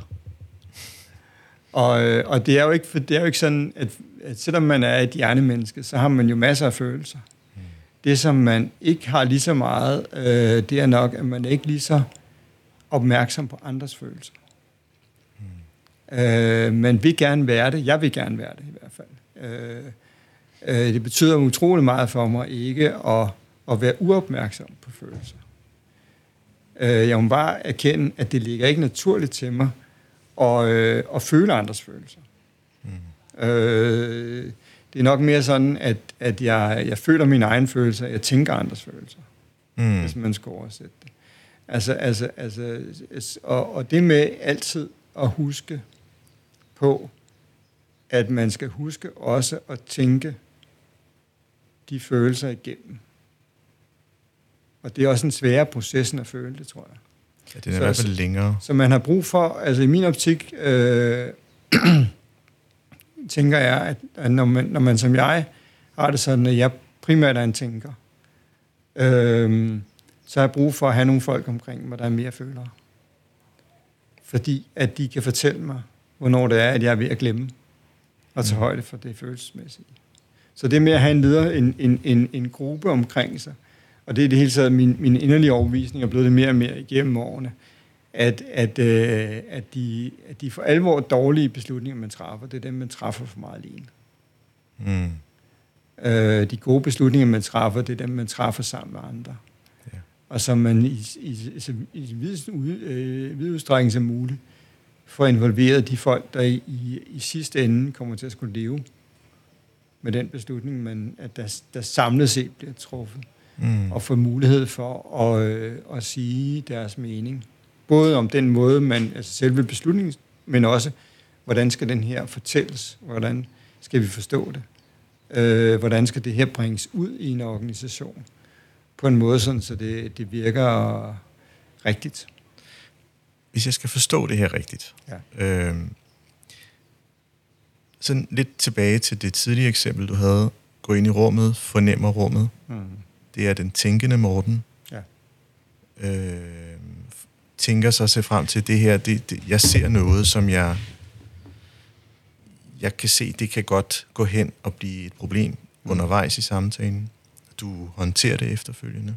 Og det er jo ikke, for det er jo ikke sådan, at selvom man er et hjernemenneske, så har man jo masser af følelser. Det, som man ikke har lige så meget, det er nok, at man ikke lige så opmærksom på andres følelser. Man vil gerne være det. Jeg vil gerne være det i hvert fald. Det betyder utrolig meget for mig ikke at være uopmærksom på følelser. Jeg må bare erkende, at det ligger ikke naturligt til mig at føle andres følelser. Det er nok mere sådan, at jeg føler mine egne følelser, jeg tænker andres følelser, hvis man skal oversætte det. Og det med altid at huske på, at man skal huske også at tænke de følelser igennem. Og det er også en sværere proces end at føle det, tror jeg. Ja, det er i hvert fald længere. Så man har brug for, altså i min optik, tænker jeg, at når man som jeg har det sådan, at jeg primært er en tænker, så har jeg brug for at have nogle folk omkring mig, der er mere følere. Fordi at de kan fortælle mig, hvornår det er, at jeg er ved at glemme og tage højde for det følelsesmæssige. Så det med at have en leder, en gruppe omkring sig, og det er det hele taget min inderlige overbevisning, er blevet det mere og mere igennem årene, at de for alvor dårlige beslutninger, man træffer, det er dem, man træffer for meget alene. De gode beslutninger, man træffer, det er dem, man træffer sammen med andre. Ja. Og som man i vid udstrækning som muligt får involveret de folk, der i sidste ende kommer til at skulle leve med den beslutning, der samlet set bliver truffet. Og få mulighed for at sige deres mening. Både om den måde, altså selve beslutningen, men også, hvordan skal den her fortælles? Hvordan skal vi forstå det? Hvordan skal det her bringes ud i en organisation? På en måde, sådan, så det virker rigtigt. Hvis jeg skal forstå det her rigtigt. Ja. Sådan lidt tilbage til det tidlige eksempel, du havde. Gå ind i rummet, fornemmer rummet. Det er den tænkende Morten. Ja. Tænker så sig frem til det her. Jeg ser noget, som jeg kan se, det kan godt gå hen og blive et problem undervejs i samtalen. Du håndterer det efterfølgende.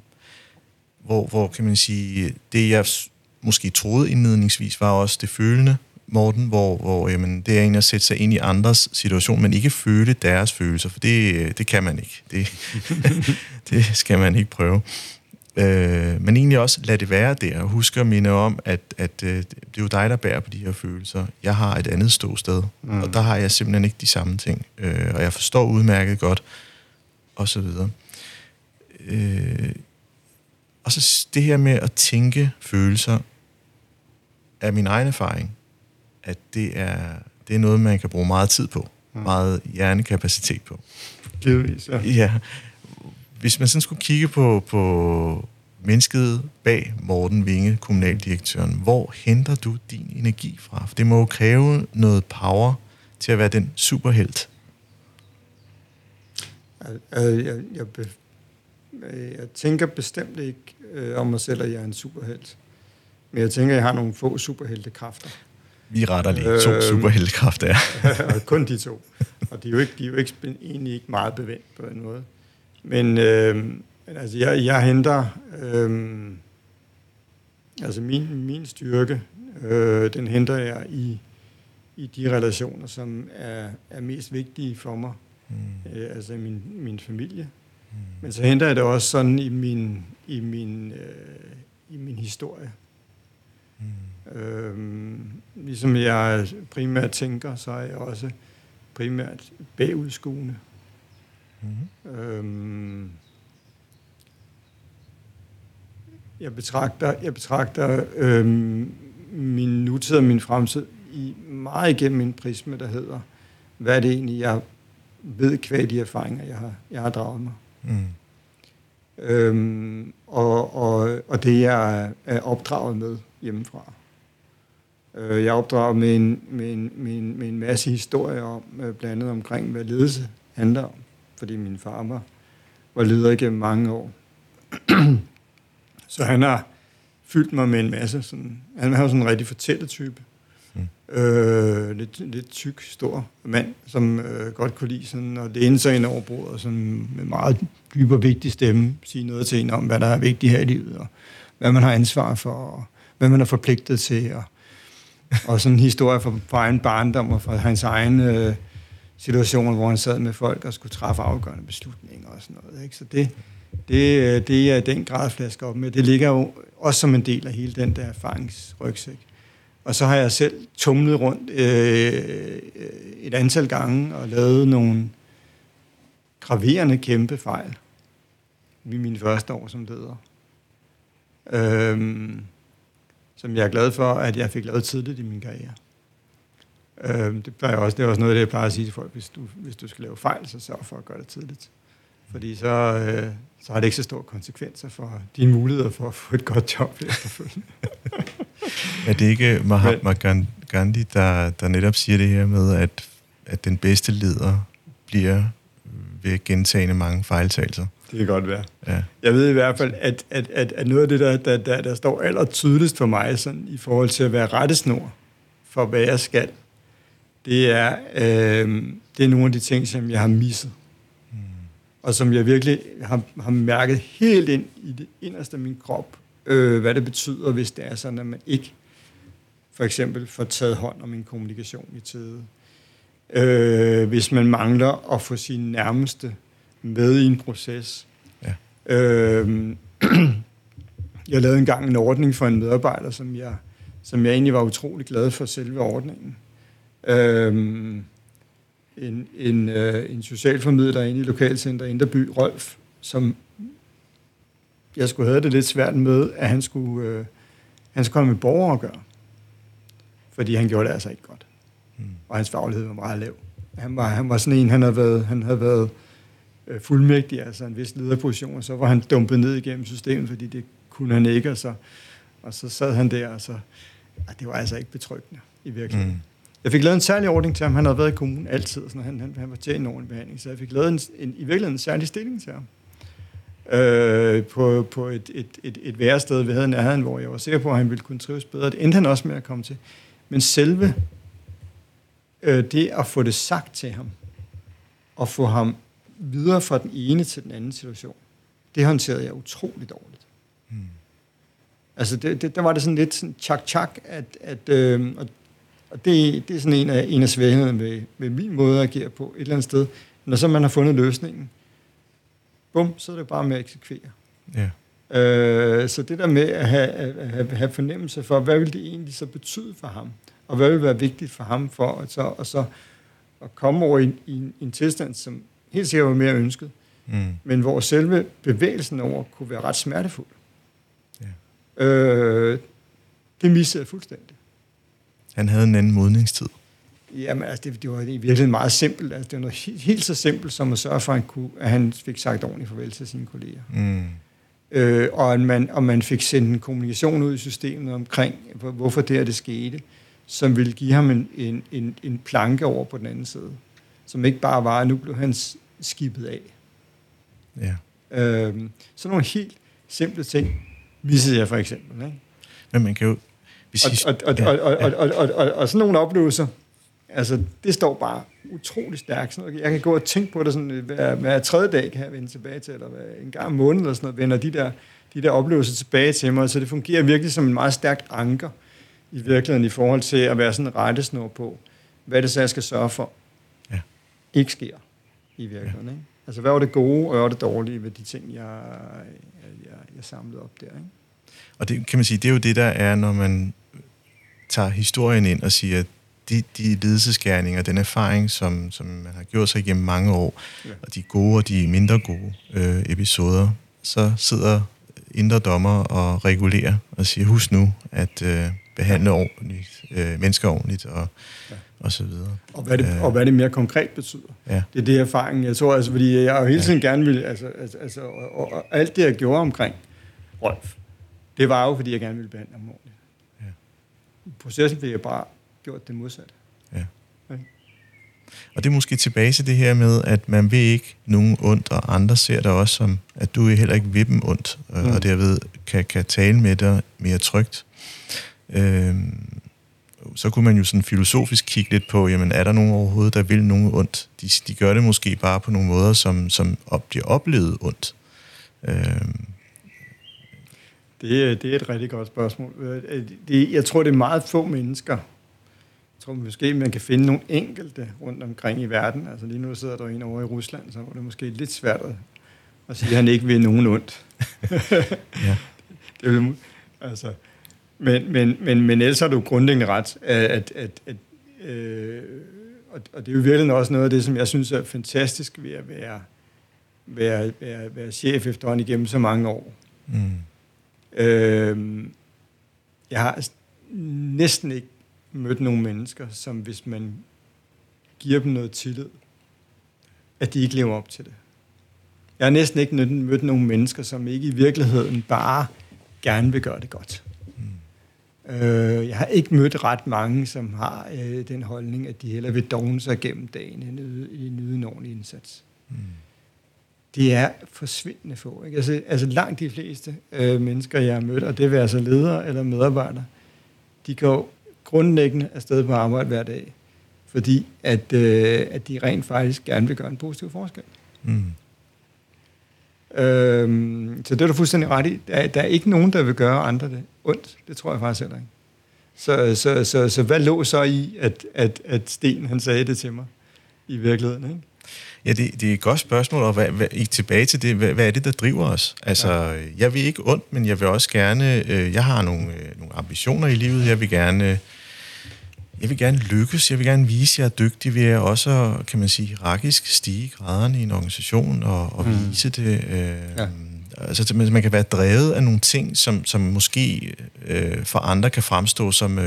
Hvor kan man sige, det jeg måske troede indledningsvis var også det følende Morten, hvor jamen, det er egentlig at sætte sig ind i andres situation, men ikke føle deres følelser, for det kan man ikke. Det skal man ikke prøve. Men egentlig også lad det være der, og husk at minde om, at det er jo dig, der bærer på de her følelser. Jeg har et andet ståsted, og der har jeg simpelthen ikke de samme ting, og jeg forstår udmærket godt, og så videre. Og så det her med at tænke følelser er min egen erfaring, at det er noget, man kan bruge meget tid på. Meget hjernekapacitet på. Givetvis, ja. Ja. Hvis man sådan skulle kigge på mennesket bag Morten Winge, kommunaldirektøren, hvor henter du din energi fra? For det må jo kræve noget power til at være den superhelt. Jeg tænker bestemt ikke om mig selv, at jeg er en superhelt. Men jeg tænker, at jeg har nogle få superheltekræfter. Vi retter lige 2 superheltekræfter, ja. Kun de 2. Og de er jo ikke egentlig ikke meget bevendt på en måde. Men altså, jeg henter... altså, min styrke, den henter jeg i de relationer, som er mest vigtige for mig. Altså, min familie. Men så henter jeg det også sådan i min historie. Ligesom jeg primært tænker, så er jeg også primært bagudskuende. Jeg betragter min nutid og min fremtid meget igennem en prisme, der hedder, hvad det egentlig jeg ved kvad de erfaringer, jeg har draget mig. Og det jeg er opdraget med hjemmefra. Jeg er opdraget med en masse historier om, blandt andet omkring, hvad ledelse handler om, fordi min far var leder igennem mange år. Så han har fyldt mig med en masse sådan, han var jo sådan en rigtig fortælletype. Lidt tyk, stor mand, som godt kunne lide sådan at læne sig ind over bordet, sådan med meget dyb og vigtig stemme, sige noget til en om, hvad der er vigtigt her i livet, og hvad man har ansvar for, og hvad man er forpligtet til, og sådan en historie fra egen barndom og fra hans egen situationer, hvor han sad med folk og skulle træffe afgørende beslutninger og sådan noget, ikke? Så det er den grad flasker op med. Det ligger jo også som en del af hele den der erfaringsrygsæk. Og så har jeg selv tumlet rundt et antal gange og lavet nogle graverende kæmpe fejl i mine første år som leder. Som jeg er glad for, at jeg fik lavet tidligt i min karriere. Det er også noget af det, jeg plejer at sige til folk, hvis du skal lave fejl, så sørg for at gøre det tidligt. Fordi så har det ikke så store konsekvenser for dine muligheder for at få et godt job efterfølgende. Er det ikke Mahatma Gandhi, der netop siger det her med, at den bedste leder bliver ved at gentage mange fejltagelser? Det kan godt være. Ja. Jeg ved i hvert fald, at noget af det, der står allertydeligst for mig sådan, i forhold til at være rettesnor for, hvad jeg skal, det er nogle af de ting, som jeg har misset. Og som jeg virkelig har mærket helt ind i det inderste af min krop, hvad det betyder, hvis det er sådan, at man ikke for eksempel får taget hånd om en kommunikation i tide. Hvis man mangler at få sine nærmeste med i en proces. Ja. Jeg lavede engang en ordning for en medarbejder, som jeg egentlig var utrolig glad for selve ordningen. En socialformidler inde i lokalcenter Inderby, Rolf, som jeg skulle have det lidt svært med, at han skulle komme med borgere at gøre. Fordi han gjorde det altså ikke godt. Og hans faglighed var meget lav. Han var sådan en, han havde været fuldmægtig, altså en vis lederposition, og så var han dumpet ned igennem systemet, fordi det kunne han ikke, og så sad han der, og det var altså ikke betryggende i virkeligheden. Jeg fik lavet en særlig ordning til ham. Han havde været i kommunen altid, så han var tjent over en behandling. Så jeg fik lavet i virkeligheden en særlig stilling til ham. På et værested ved havde nærheden, hvor jeg var sikker på, at han ville kunne trives bedre. Det endte han også med at komme til. Men selve det at få det sagt til ham, og få ham videre fra den ene til den anden situation, det håndterede jeg utroligt dårligt. Altså, der var det sådan lidt sådan tjak-tjak, og det er sådan en af svaghederne med min måde at agere på et eller andet sted. Når så man har fundet løsningen, bum, så er det bare med at eksekvere. Yeah. Så det der med at have fornemmelse for, hvad vil det egentlig så betyde for ham? Og hvad vil være vigtigt for ham for at komme over i en tilstand, som helt sikkert var mere ønsket, men hvor selve bevægelsen over kunne være ret smertefuld. Yeah. Det missede jeg fuldstændig. Han havde en anden modningstid. Jamen, altså, det var virkelig meget simpelt. Altså, det var noget helt så simpelt, som at sørge for, at han fik sagt ordentligt farvel til sine kolleger. Og at man fik sendt en kommunikation ud i systemet omkring, hvorfor det skete, som ville give ham en planke over på den anden side. Som ikke bare var, at nu blev han skibet af. Ja. Sådan nogle helt simple ting missede jeg for eksempel. Ikke? Men man kan jo... Og sådan nogle oplevelser, altså det står bare utrolig stærkt. Jeg kan gå og tænke på det sådan, hver tredje dag kan jeg vende tilbage til, eller en gang om måneden eller sådan noget, vender de der oplevelser tilbage til mig, så det fungerer virkelig som en meget stærkt anker i virkeligheden i forhold til at være sådan en rettesnor på, hvad det så jeg skal sørge for, ikke sker i virkeligheden. Ja. Ikke? Altså hvad var det gode, og hvad var det dårlige ved de ting, jeg samlede op der, ikke? Og det kan man sige, det er jo det, der er, når man tager historien ind og siger, at de ledelsesgerninger, den erfaring, som man har gjort sig igennem mange år, og de gode og de mindre gode episoder, så sidder indre dommer og regulerer og siger, husk nu at behandle ordentligt, mennesker ordentligt og så videre. Og hvad det mere konkret betyder. Ja. Det er det erfaringen, jeg tror, altså, fordi jeg jo hele tiden gerne ville, altså og alt det, jeg gjorde omkring Rolf, det var jo, fordi jeg gerne ville behandle ham ordentligt. Ja. I processen blev jeg bare gjort det modsatte. Ja. Okay. Og det er måske tilbage til det her med, at man vil ikke nogen ondt, og andre ser dig også som, at du heller ikke vil dem ondt, og derved kan tale med dig mere trygt. så kunne man jo sådan filosofisk kigge lidt på, jamen er der nogen overhovedet, der vil nogen ondt? De gør det måske bare på nogle måder, som bliver oplevet ondt. Det er et rigtig godt spørgsmål. Jeg tror, det er meget få mennesker. Jeg tror måske, man kan finde nogle enkelte rundt omkring i verden. Altså lige nu sidder der en over i Rusland, så det er måske lidt svært at sige, at han ikke vil nogen ondt. Ja. Altså... Men ellers har du grundlæggende ret, og det er jo virkelig også noget af det, som jeg synes er fantastisk ved at være chef efterhånden igennem så mange år. Mm. Jeg har næsten ikke mødt nogen mennesker, som hvis man giver dem noget tillid, at de ikke lever op til det. Jeg har næsten ikke mødt nogen mennesker, som ikke i virkeligheden bare gerne vil gøre det godt. Jeg har ikke mødt ret mange, som har den holdning, at de hellere vil dogne sig gennem dagen end yde en ordentlig indsats. Mm. Det er forsvindende få. Ikke? Altså langt de fleste mennesker, jeg har mødt, og det vil altså ledere eller medarbejdere, de går grundlæggende afsted på arbejde hver dag, fordi at de rent faktisk gerne vil gøre en positiv forskel. Mm. Så det er du fuldstændig ret i. Der er ikke nogen, der vil gøre andre det ondt. Det tror jeg faktisk heller ikke. Så hvad lå så i, at Sten han sagde det til mig i virkeligheden? Ikke? Ja, det er et godt spørgsmål, og tilbage til det, hvad er det, der driver os? Altså, ja. Jeg vil ikke ondt, men jeg vil også gerne... jeg har nogle ambitioner i livet. Jeg vil gerne lykkes, jeg vil gerne vise, at jeg er dygtig ved at også, kan man sige, hierarkisk stige graderne i en organisation og vise det. Ja. Altså, man kan være drevet af nogle ting, som måske for andre kan fremstå som,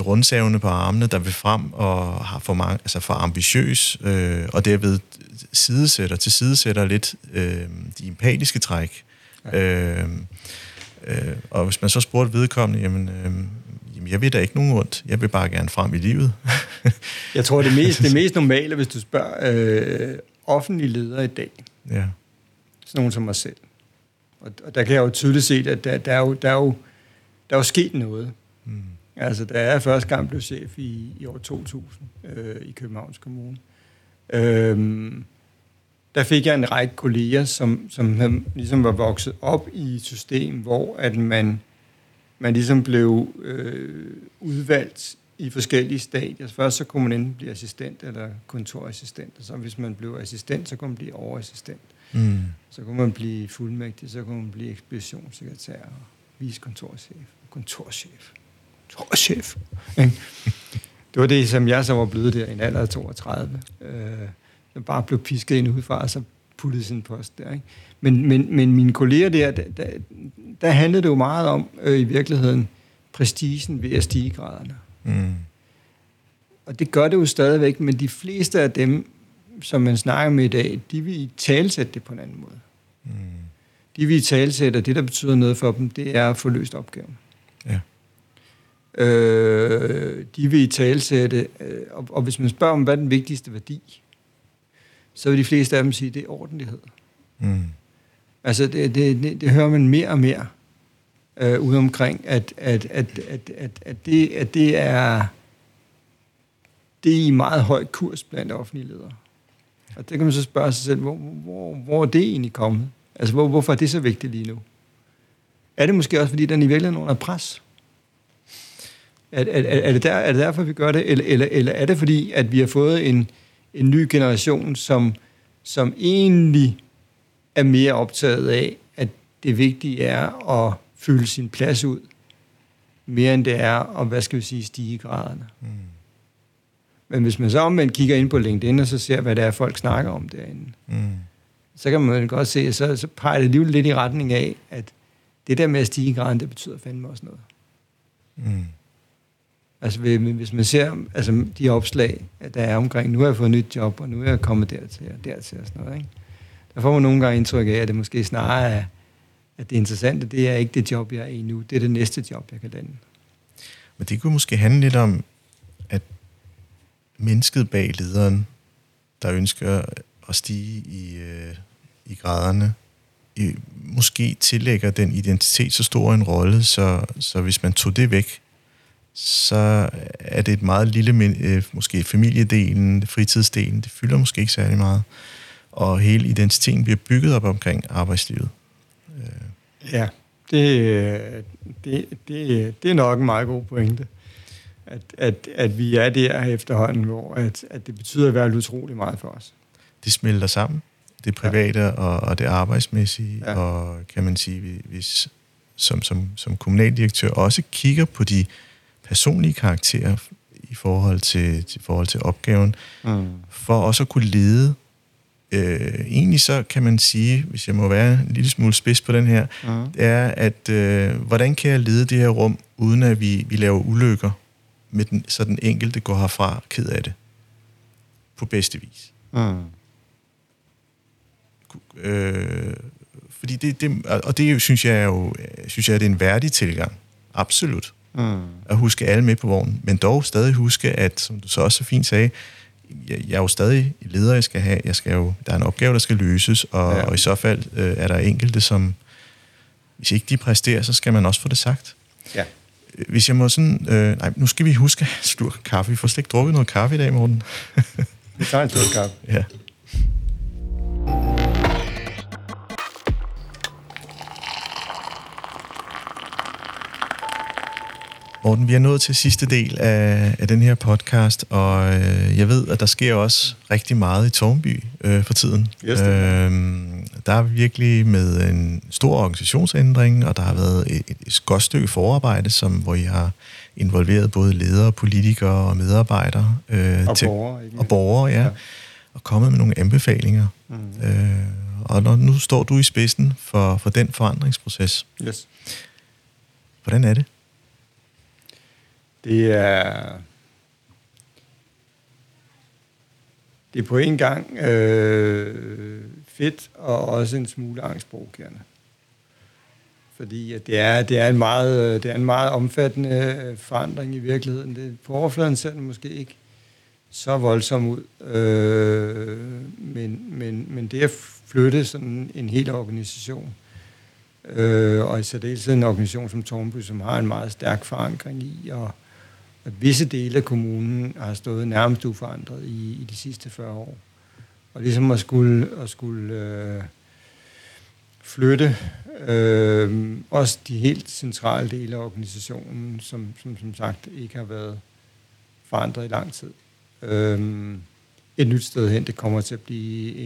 rundsavne på armene, der vil frem og har for mange, altså for ambitiøs, og derved tilsidesætter lidt de empatiske træk. Ja. Og hvis man så spurgte vedkommende, jamen... jeg vil da ikke nogen ondt. Jeg vil bare gerne frem i livet. Jeg tror, det mest normale, hvis du spørger offentlige ledere i dag, ja. Sådan nogen som mig selv. Og der kan jeg jo tydeligt se, at der er jo sket noget. Mm. Altså, da jeg første gang blev chef i år 2000 i Københavns Kommune, der fik jeg en række kolleger, som ligesom var vokset op i et system, hvor at man ligesom blev udvalgt i forskellige stadier. Først så kunne man enten blive assistent eller kontorassistent, og så hvis man blev assistent, så kunne man blive overassistent. Mm. Så kunne man blive fuldmægtig, så kunne man blive ekspeditionssekretær, vicekontorchef. Det var det, som jeg så var blevet der i en alder af 32. Jeg bare blev pisket ind udefra, og så puttede sin post der, ikke? Men mine kolleger der handlede det jo meget om, i virkeligheden, prestigen ved at stige graderne. Mm. Og det gør det jo stadigvæk, men de fleste af dem, som man snakker med i dag, de vil italesætte det på en anden måde. Mm. De vil italesætte, og det, der betyder noget for dem, det er at få løst opgaven. Ja. De vil italesætte, og hvis man spørger om, hvad er den vigtigste værdi, så vil de fleste af dem sige, at det er ordentlighed. Mm. Altså, det hører man mere og mere ude omkring, at det er i meget høj kurs blandt offentlige ledere. Og der kan man så spørge sig selv, hvor er det egentlig kommet? Altså, hvorfor er det så vigtigt lige nu? Er det måske også, fordi den i virkeligheden er under pres? Er det derfor, vi gør det? Eller er det fordi, at vi har fået en ny generation, som egentlig er mere optaget af, at det vigtige er at fylde sin plads ud, mere end det er at, hvad skal vi sige, stige graderne. Mm. Men hvis man så omvendt kigger ind på LinkedIn, og så ser, hvad det er, folk snakker om derinde, så kan man godt se, så peger det alligevel lidt i retning af, at det der med at stige graden, det betyder fandme også noget. Mm. Altså, hvis man ser altså, de opslag, der er omkring, nu har jeg fået et nyt job, og nu er jeg kommet dertil og sådan noget, ikke? Der får man nogle gange indtryk af, at det måske snarere er, at det interessante, det er ikke det job, jeg er i nu, det er det næste job, jeg kan lande. Men det kunne måske handle lidt om, at mennesket bag lederen, der ønsker at stige i graderne, måske tillægger den identitet så stor en rolle, så hvis man tog det væk, så er det et meget lille, måske familiedelen, fritidsdelen, det fylder måske ikke særlig meget. Og hele identiteten bliver bygget op omkring arbejdslivet. Ja, det er nok en meget god pointe. At vi er der efterhånden, hvor at det betyder i hvert fald utrolig meget for os. Det smelter sammen. Det private og det arbejdsmæssige, og kan man sige, hvis som kommunaldirektør også kigger på de personlige karakterer i forhold til opgaven, for også at kunne lede. Egentlig så kan man sige, hvis jeg må være en lille smule spids på den her, er, at hvordan kan jeg lede det her rum, uden at vi laver ulykker, med så den enkelte går herfra ked af det. På bedste vis. Fordi det synes jeg er en værdig tilgang. Absolut. At huske alle med på vognen, men dog stadig huske, at som du så også så fint sagde, jeg er jo stadig leder, der er en opgave, der skal løses, og i så fald er der enkelte, som hvis ikke de præsterer, så skal man også få det sagt. Ja. Hvis jeg må sådan, nu skal vi huske at slurke kaffe. Vi får slet ikke drukket noget kaffe i dag, Morten. Vi tager en slurk kaffe. Ja. Morten, vi er nået til sidste del af den her podcast, og jeg ved, at der sker også rigtig meget i Tårnby for tiden. Yes, der er virkelig med en stor organisationsændring, og der har været et godt stykke forarbejde, hvor I har involveret både ledere, politikere og medarbejdere. Og borgere, ja. Og kommet med nogle anbefalinger. Og nu står du i spidsen for den forandringsproces. Yes. Hvordan er det? Det er på en gang fedt og også en smule angstprovokerende, fordi at det er en meget omfattende forandring i virkeligheden. På overfladen ser den måske ikke så voldsom ud, men det at flytte sådan en hel organisation, og i særdeleshed en organisation som Tårnby, som har en meget stærk forankring i, og at visse dele af kommunen har stået nærmest uforandret i de sidste 40 år. Og ligesom at skulle flytte også de helt centrale dele af organisationen, som sagt ikke har været forandret i lang tid. Et nyt sted hen, det kommer til at blive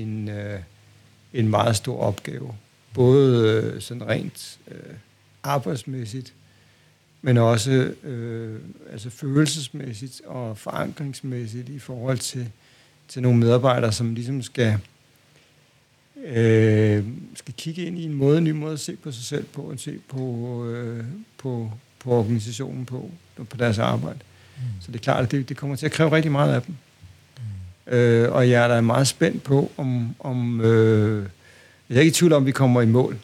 en meget stor opgave. Både sådan rent arbejdsmæssigt, men også altså følelsesmæssigt og forankringsmæssigt i forhold til nogle medarbejdere, som ligesom skal kigge ind i en ny måde at se på sig selv på, og se på organisationen på deres arbejde. Så det er klart, at det kommer til at kræve rigtig meget af dem. Og jeg er da meget spændt på, om jeg er ikke i tvivl om, vi kommer i mål.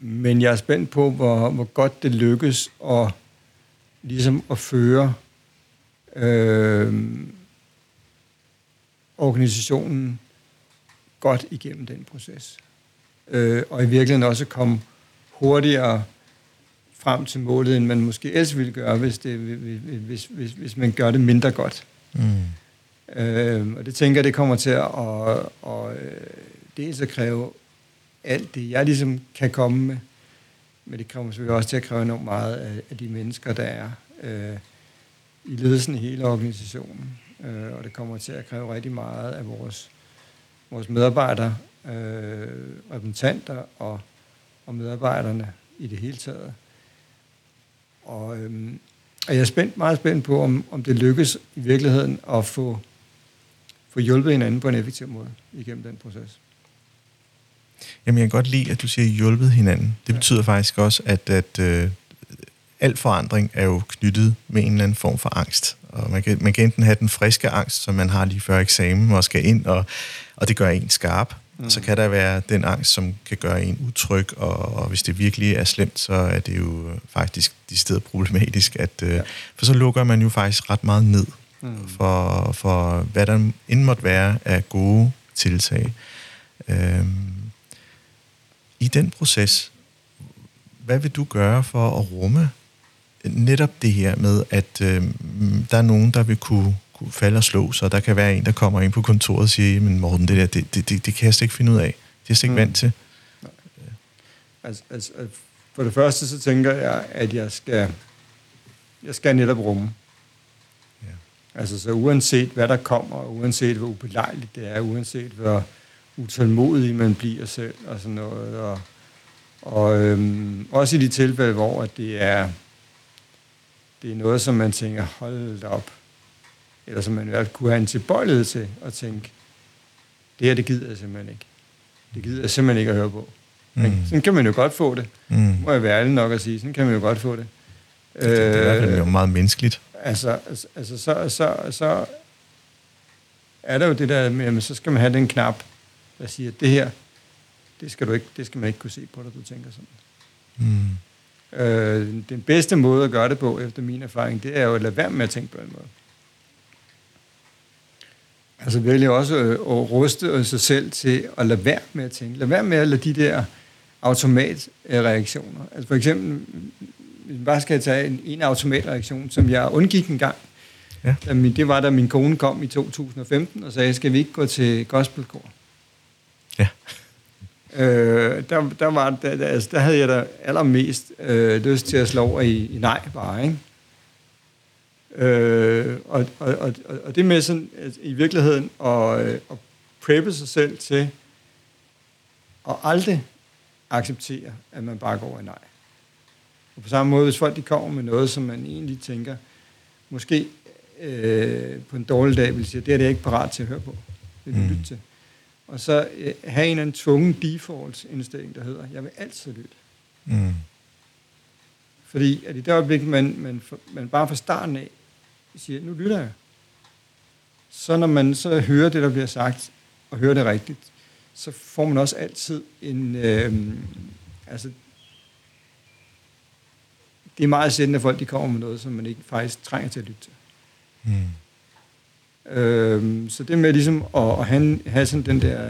Men jeg er spændt på, hvor godt det lykkes at føre organisationen godt igennem den proces. Og i virkeligheden også komme hurtigere frem til målet, end man måske ellers ville gøre, hvis man gør det mindre godt. Og det tænker jeg, det kommer til dels at kræve alt det, jeg ligesom kan komme med, men det kommer selvfølgelig også til at kræve enormt meget af de mennesker, der er i ledelsen i hele organisationen. Og det kommer til at kræve rigtig meget af vores medarbejdere, repræsentanter og medarbejderne i det hele taget. Og jeg er meget spændt på, om det lykkes i virkeligheden at få hjulpet hinanden på en effektiv måde igennem den proces. Jamen, jeg kan godt lide, at du siger hjulpet hinanden. Det betyder faktisk også, at al forandring er jo knyttet med en eller anden form for angst. Og man kan enten have den friske angst, som man har lige før eksamen og skal ind, og det gør en skarp. Og så kan der være den angst, som kan gøre en utryg, og hvis det virkelig er slemt, så er det jo faktisk decideret problematisk. For så lukker man jo faktisk ret meget ned for hvad der end måtte være af gode tiltag. I den proces, hvad vil du gøre for at rumme netop det her med, at der er nogen, der vil kunne falde og slå, så der kan være en, der kommer ind på kontoret og siger, men Morten, det der, det kan jeg slet ikke finde ud af. Det er slet ikke vant til. Altså, for det første, så tænker jeg, at jeg skal netop rumme. Ja. Altså, så uanset hvad der kommer, uanset hvor ubelejligt det er, uanset hvor utålmodig man bliver selv, og sådan noget, og også i de tilfælde, hvor det er noget, som man tænker, hold op, eller som man kunne have en tilbøjelighed til at tænke, det her, det gider jeg simpelthen ikke. Det gider jeg simpelthen ikke at høre på. Mm. Sådan kan man jo godt få det. Må jeg være ærlig nok at sige, sådan kan man jo godt få det. Det er jo meget menneskeligt. Altså så er der jo det der med, at så skal man have den knap, der siger, det her, det skal man ikke kunne se på, når du tænker sådan. Den bedste måde at gøre det på, efter min erfaring, det er jo at lade være med at tænke på den måde. Altså virkelig også at ruste sig selv til at lade være med at tænke. Lade være med at lade de der automatreaktioner. Altså for eksempel, bare skal jeg tage en automatreaktion, som jeg undgik en gang. Ja. Det var, da min kone kom i 2015 og sagde, skal vi ikke gå til gospelkor? Ja. Der havde jeg da allermest lyst til at slå over i nej bare, ikke? Og det med sådan, altså, i virkeligheden at preppe sig selv til at aldrig acceptere, at man bare går i nej. Og på samme måde, hvis folk de kommer med noget, som man egentlig tænker, måske på en dårlig dag vil sige, det er det ikke parat til at høre på. Det vil lytte til. Og så have en eller anden tvungen default-indstilling, der hedder, jeg vil altid lytte. Fordi at i det øjeblik, man bare fra starten af siger, nu lytter jeg. Så når man så hører det, der bliver sagt, og hører det rigtigt, så får man også altid en... det er meget sjældent, at folk de kommer med noget, som man ikke faktisk trænger til at lytte til. Så det med ligesom at have sådan den der...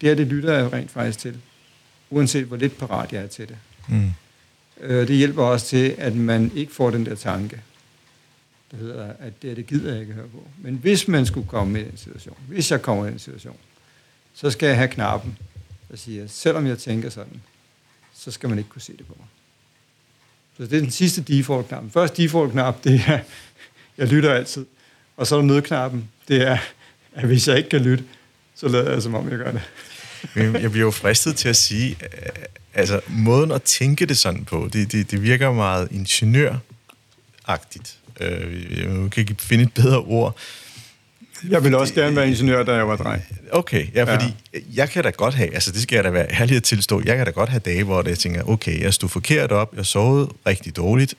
Det her, det lytter jeg rent faktisk til. Uanset hvor lidt parat jeg er til det. Det hjælper også til, at man ikke får den der tanke, der hedder, at det gider jeg ikke høre på. Men hvis man skulle komme i den situation, hvis jeg kommer i den situation, så skal jeg have knappen, der siger, selvom jeg tænker sådan, så skal man ikke kunne se det på mig. Så det er den sidste default-knap. Først default-knap, det er, jeg lytter altid. Og så er nødknappen, det er, at hvis jeg ikke kan lytte, så lader jeg, som om jeg gør det. Jeg bliver jo fristet til at sige, altså måden at tænke det sådan på, det virker meget ingeniøragtigt. Jeg kan ikke finde et bedre ord. Jeg ville også gerne være ingeniør, da jeg var dreng. Okay, ja, fordi jeg kan da godt have, altså det skal jeg da være ærlig at tilstå, jeg kan da godt have dage, hvor jeg tænker, okay, jeg stod forkert op, jeg sovede rigtig dårligt,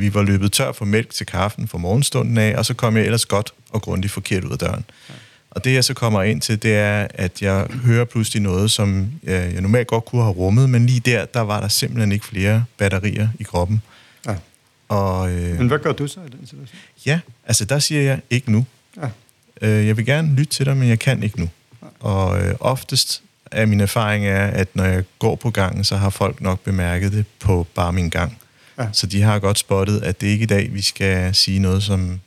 vi var løbet tør for mælk til kaffen for morgenstunden af, og så kom jeg ellers godt og grundigt forkert ud af døren. Og det, jeg så kommer ind til, det er, at jeg hører pludselig noget, som jeg normalt godt kunne have rummet, men lige der var der simpelthen ikke flere batterier i kroppen. Ja. Men hvad gør du så i den situation? Ja, altså der siger jeg, ikke nu. Ja. Jeg vil gerne lytte til dig, men jeg kan ikke nu. Ja. Og oftest er min erfaring, at når jeg går på gangen, så har folk nok bemærket det på bare min gang. Ja. Så de har godt spottet, at det ikke i dag, vi skal sige noget, som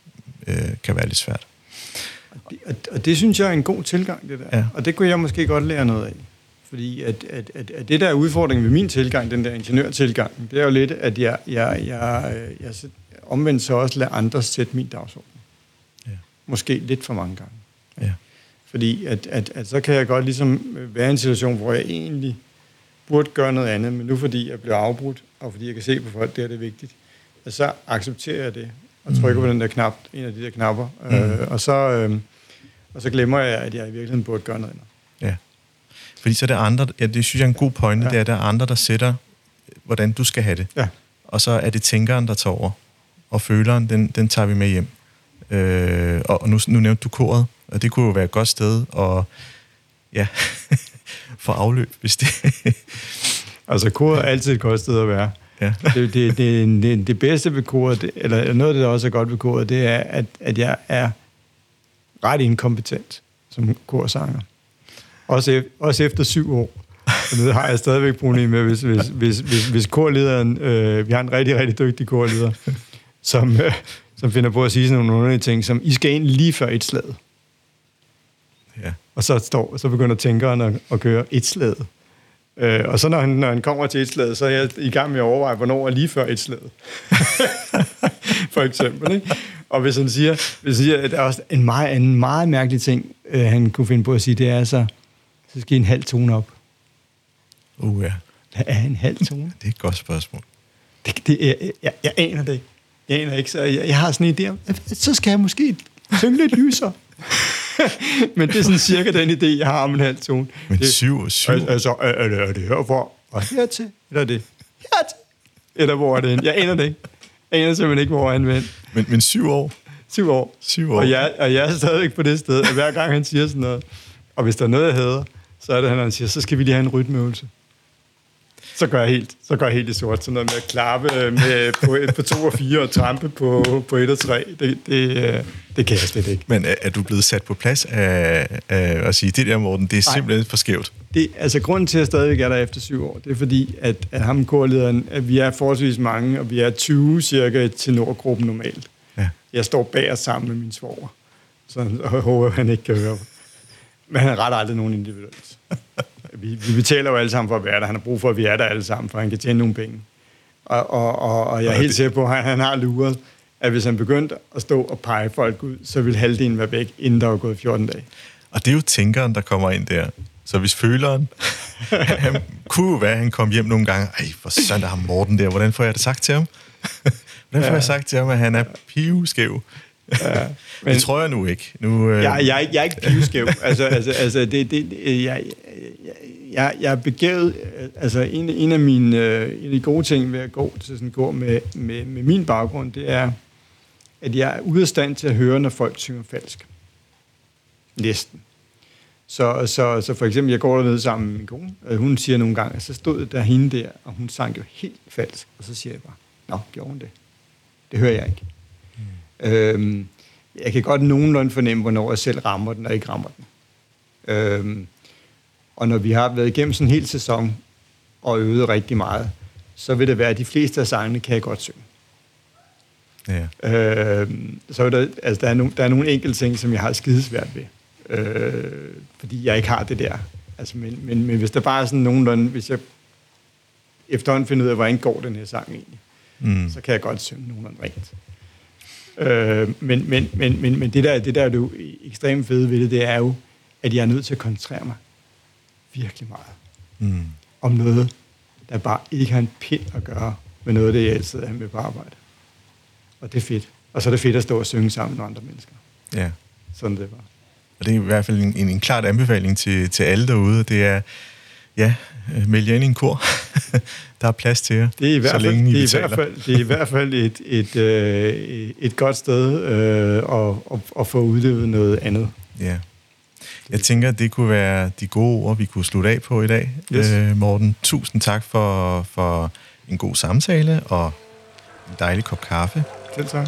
kan være lidt svært. Og det synes jeg er en god tilgang, det der. Ja. Og det kunne jeg måske godt lære noget af. Fordi at det der er udfordringen ved min tilgang, den der ingeniørtilgang, det er jo lidt, at jeg omvendt så også lader andre sætte min dagsorden. Ja. Måske lidt for mange gange. Ja. Fordi at så kan jeg godt ligesom være i en situation, hvor jeg egentlig burde gøre noget andet, men nu fordi jeg bliver afbrudt, og fordi jeg kan se på folk, det er det vigtigt, at så accepterer jeg det. Og trykker på den der knap, en af de der knapper, og så glemmer jeg, at jeg i virkeligheden burde gøre noget andet. Ja, fordi så er der andre, det synes jeg er en god pointe, det er, at der er andre, der sætter, hvordan du skal have det. Ja. Og så er det tænkeren, der tager over, og føleren, den tager vi med hjem. Og nu nævnte du koret, og det kunne jo være et godt sted at få afløb, hvis det... Altså koret er altid et godt sted at være. Ja. Det bedste ved koret, eller noget af det, der også er godt ved koret, det er, at jeg er ret inkompetent som korsanger. Også efter 7 år. Og det har jeg stadigvæk problemer med, hvis korlederen, vi har en rigtig, rigtig dygtig korleder, som finder på at sige sådan nogle ting, som I skal ind lige før et slag. Ja. Og så begynder tænkeren at køre et slag. Og så når han kommer til et slag, så er jeg i gang med at overveje, hvornår er lige før et slag. For eksempel, ikke? Og hvis han siger, at der er også en meget mærkelig ting, han kunne finde på at sige, det er altså, så skal I en halv tone op. Ja. Hvad er en halv tone? Det er et godt spørgsmål. Jeg aner det ikke. Så jeg har sådan en idé om, så skal jeg måske synge lidt lyser. Men det er sådan cirka den idé, jeg har om en halv tone. Men 7 og 7. Altså, er det herfor? Og hertil? Eller er det hertil? Eller hvor er det henne? Jeg aner det ikke. Jeg aner simpelthen ikke, hvor han vil. Men 7 år? 7 år. 7 år. Og jeg er stadigvæk på det sted, at hver gang han siger sådan noget, og hvis der er noget, jeg hader, så er det, han siger, så skal vi lige have en rytmeøvelse. Så gør jeg helt i sort. Sådan noget med at klappe på 2 og 4 og trampe på 1 og 3. Det kan jeg slet ikke. Men er du blevet sat på plads af at sige, det der, Morten, det er simpelthen for skævt? Altså, grunden til, at jeg stadigvæk er der efter 7 år, det er fordi, at ham korlederen, at vi er forholdsvis mange, og vi er 20 cirka til nordgruppen normalt. Ja. Jeg står bag og sammen med min svoger, så jeg håber, han ikke kan høre. Men han retter aldrig nogen individuelt. Vi betaler jo alle sammen for at være der. Han har brug for, at vi er der alle sammen, for han kan tjene nogle penge. Og jeg er helt sikker på, at han har luret, at hvis han begyndte at stå og pege folk ud, så ville halvdelen være væk, inden der var gået 14 dage. Og det er jo tænkeren, der kommer ind der. Så hvis føleren... han kunne jo være, han kom hjem nogle gange. Ej, hvor søndag har Morten der. Hvordan får jeg det sagt til ham? Hvordan får jeg sagt til ham, at han er pivskæv? Ja, men, det tror jeg nu ikke. Jeg er ikke pivskæv. Altså det jeg er begavet. Altså en af de gode ting ved at gå til sådan går med min baggrund, det er, at jeg er ude af stand til at høre, når folk synger falsk. Næsten. Så for eksempel, jeg går dernede sammen med min kone, og hun siger nogle gange, og så stod der hende der, og hun sang jo helt falsk, og så siger jeg bare, nå, gjorde hun det? Det hører jeg ikke. Jeg kan godt nogenlunde fornemme, hvornår jeg selv rammer den og ikke rammer den. Og når vi har været igennem sådan en hel sæson og øvet rigtig meget, så vil det være, at de fleste af sangene kan jeg godt synge. Ja. Så er der er nogle enkelte ting, som jeg har skidesvært ved. Fordi jeg ikke har det der. Altså, men hvis der bare er sådan nogenlunde, hvis jeg efterhånden finder ud af, hvordan går den her sang egentlig, så kan jeg godt synge nogenlunde rent. Men det der er jo ekstremt fede ved det er jo, at jeg er nødt til at koncentrere mig virkelig meget om noget, der bare ikke har en pind at gøre med noget, det jeg altid er med på arbejde. Og det er fedt. Og så er det fedt at stå og synge sammen med andre mennesker. Ja. Sådan det var. Og det er i hvert fald en klart anbefaling til alle derude, det er, ja, meld jer ind i en kor. Der er plads til jer, så længe I betaler. Det er i hvert fald et godt sted at få udlevet noget andet. Ja. Jeg tænker, det kunne være de gode ord, vi kunne slutte af på i dag. Yes. Morten, tusind tak for en god samtale og en dejlig kop kaffe. Selv tak.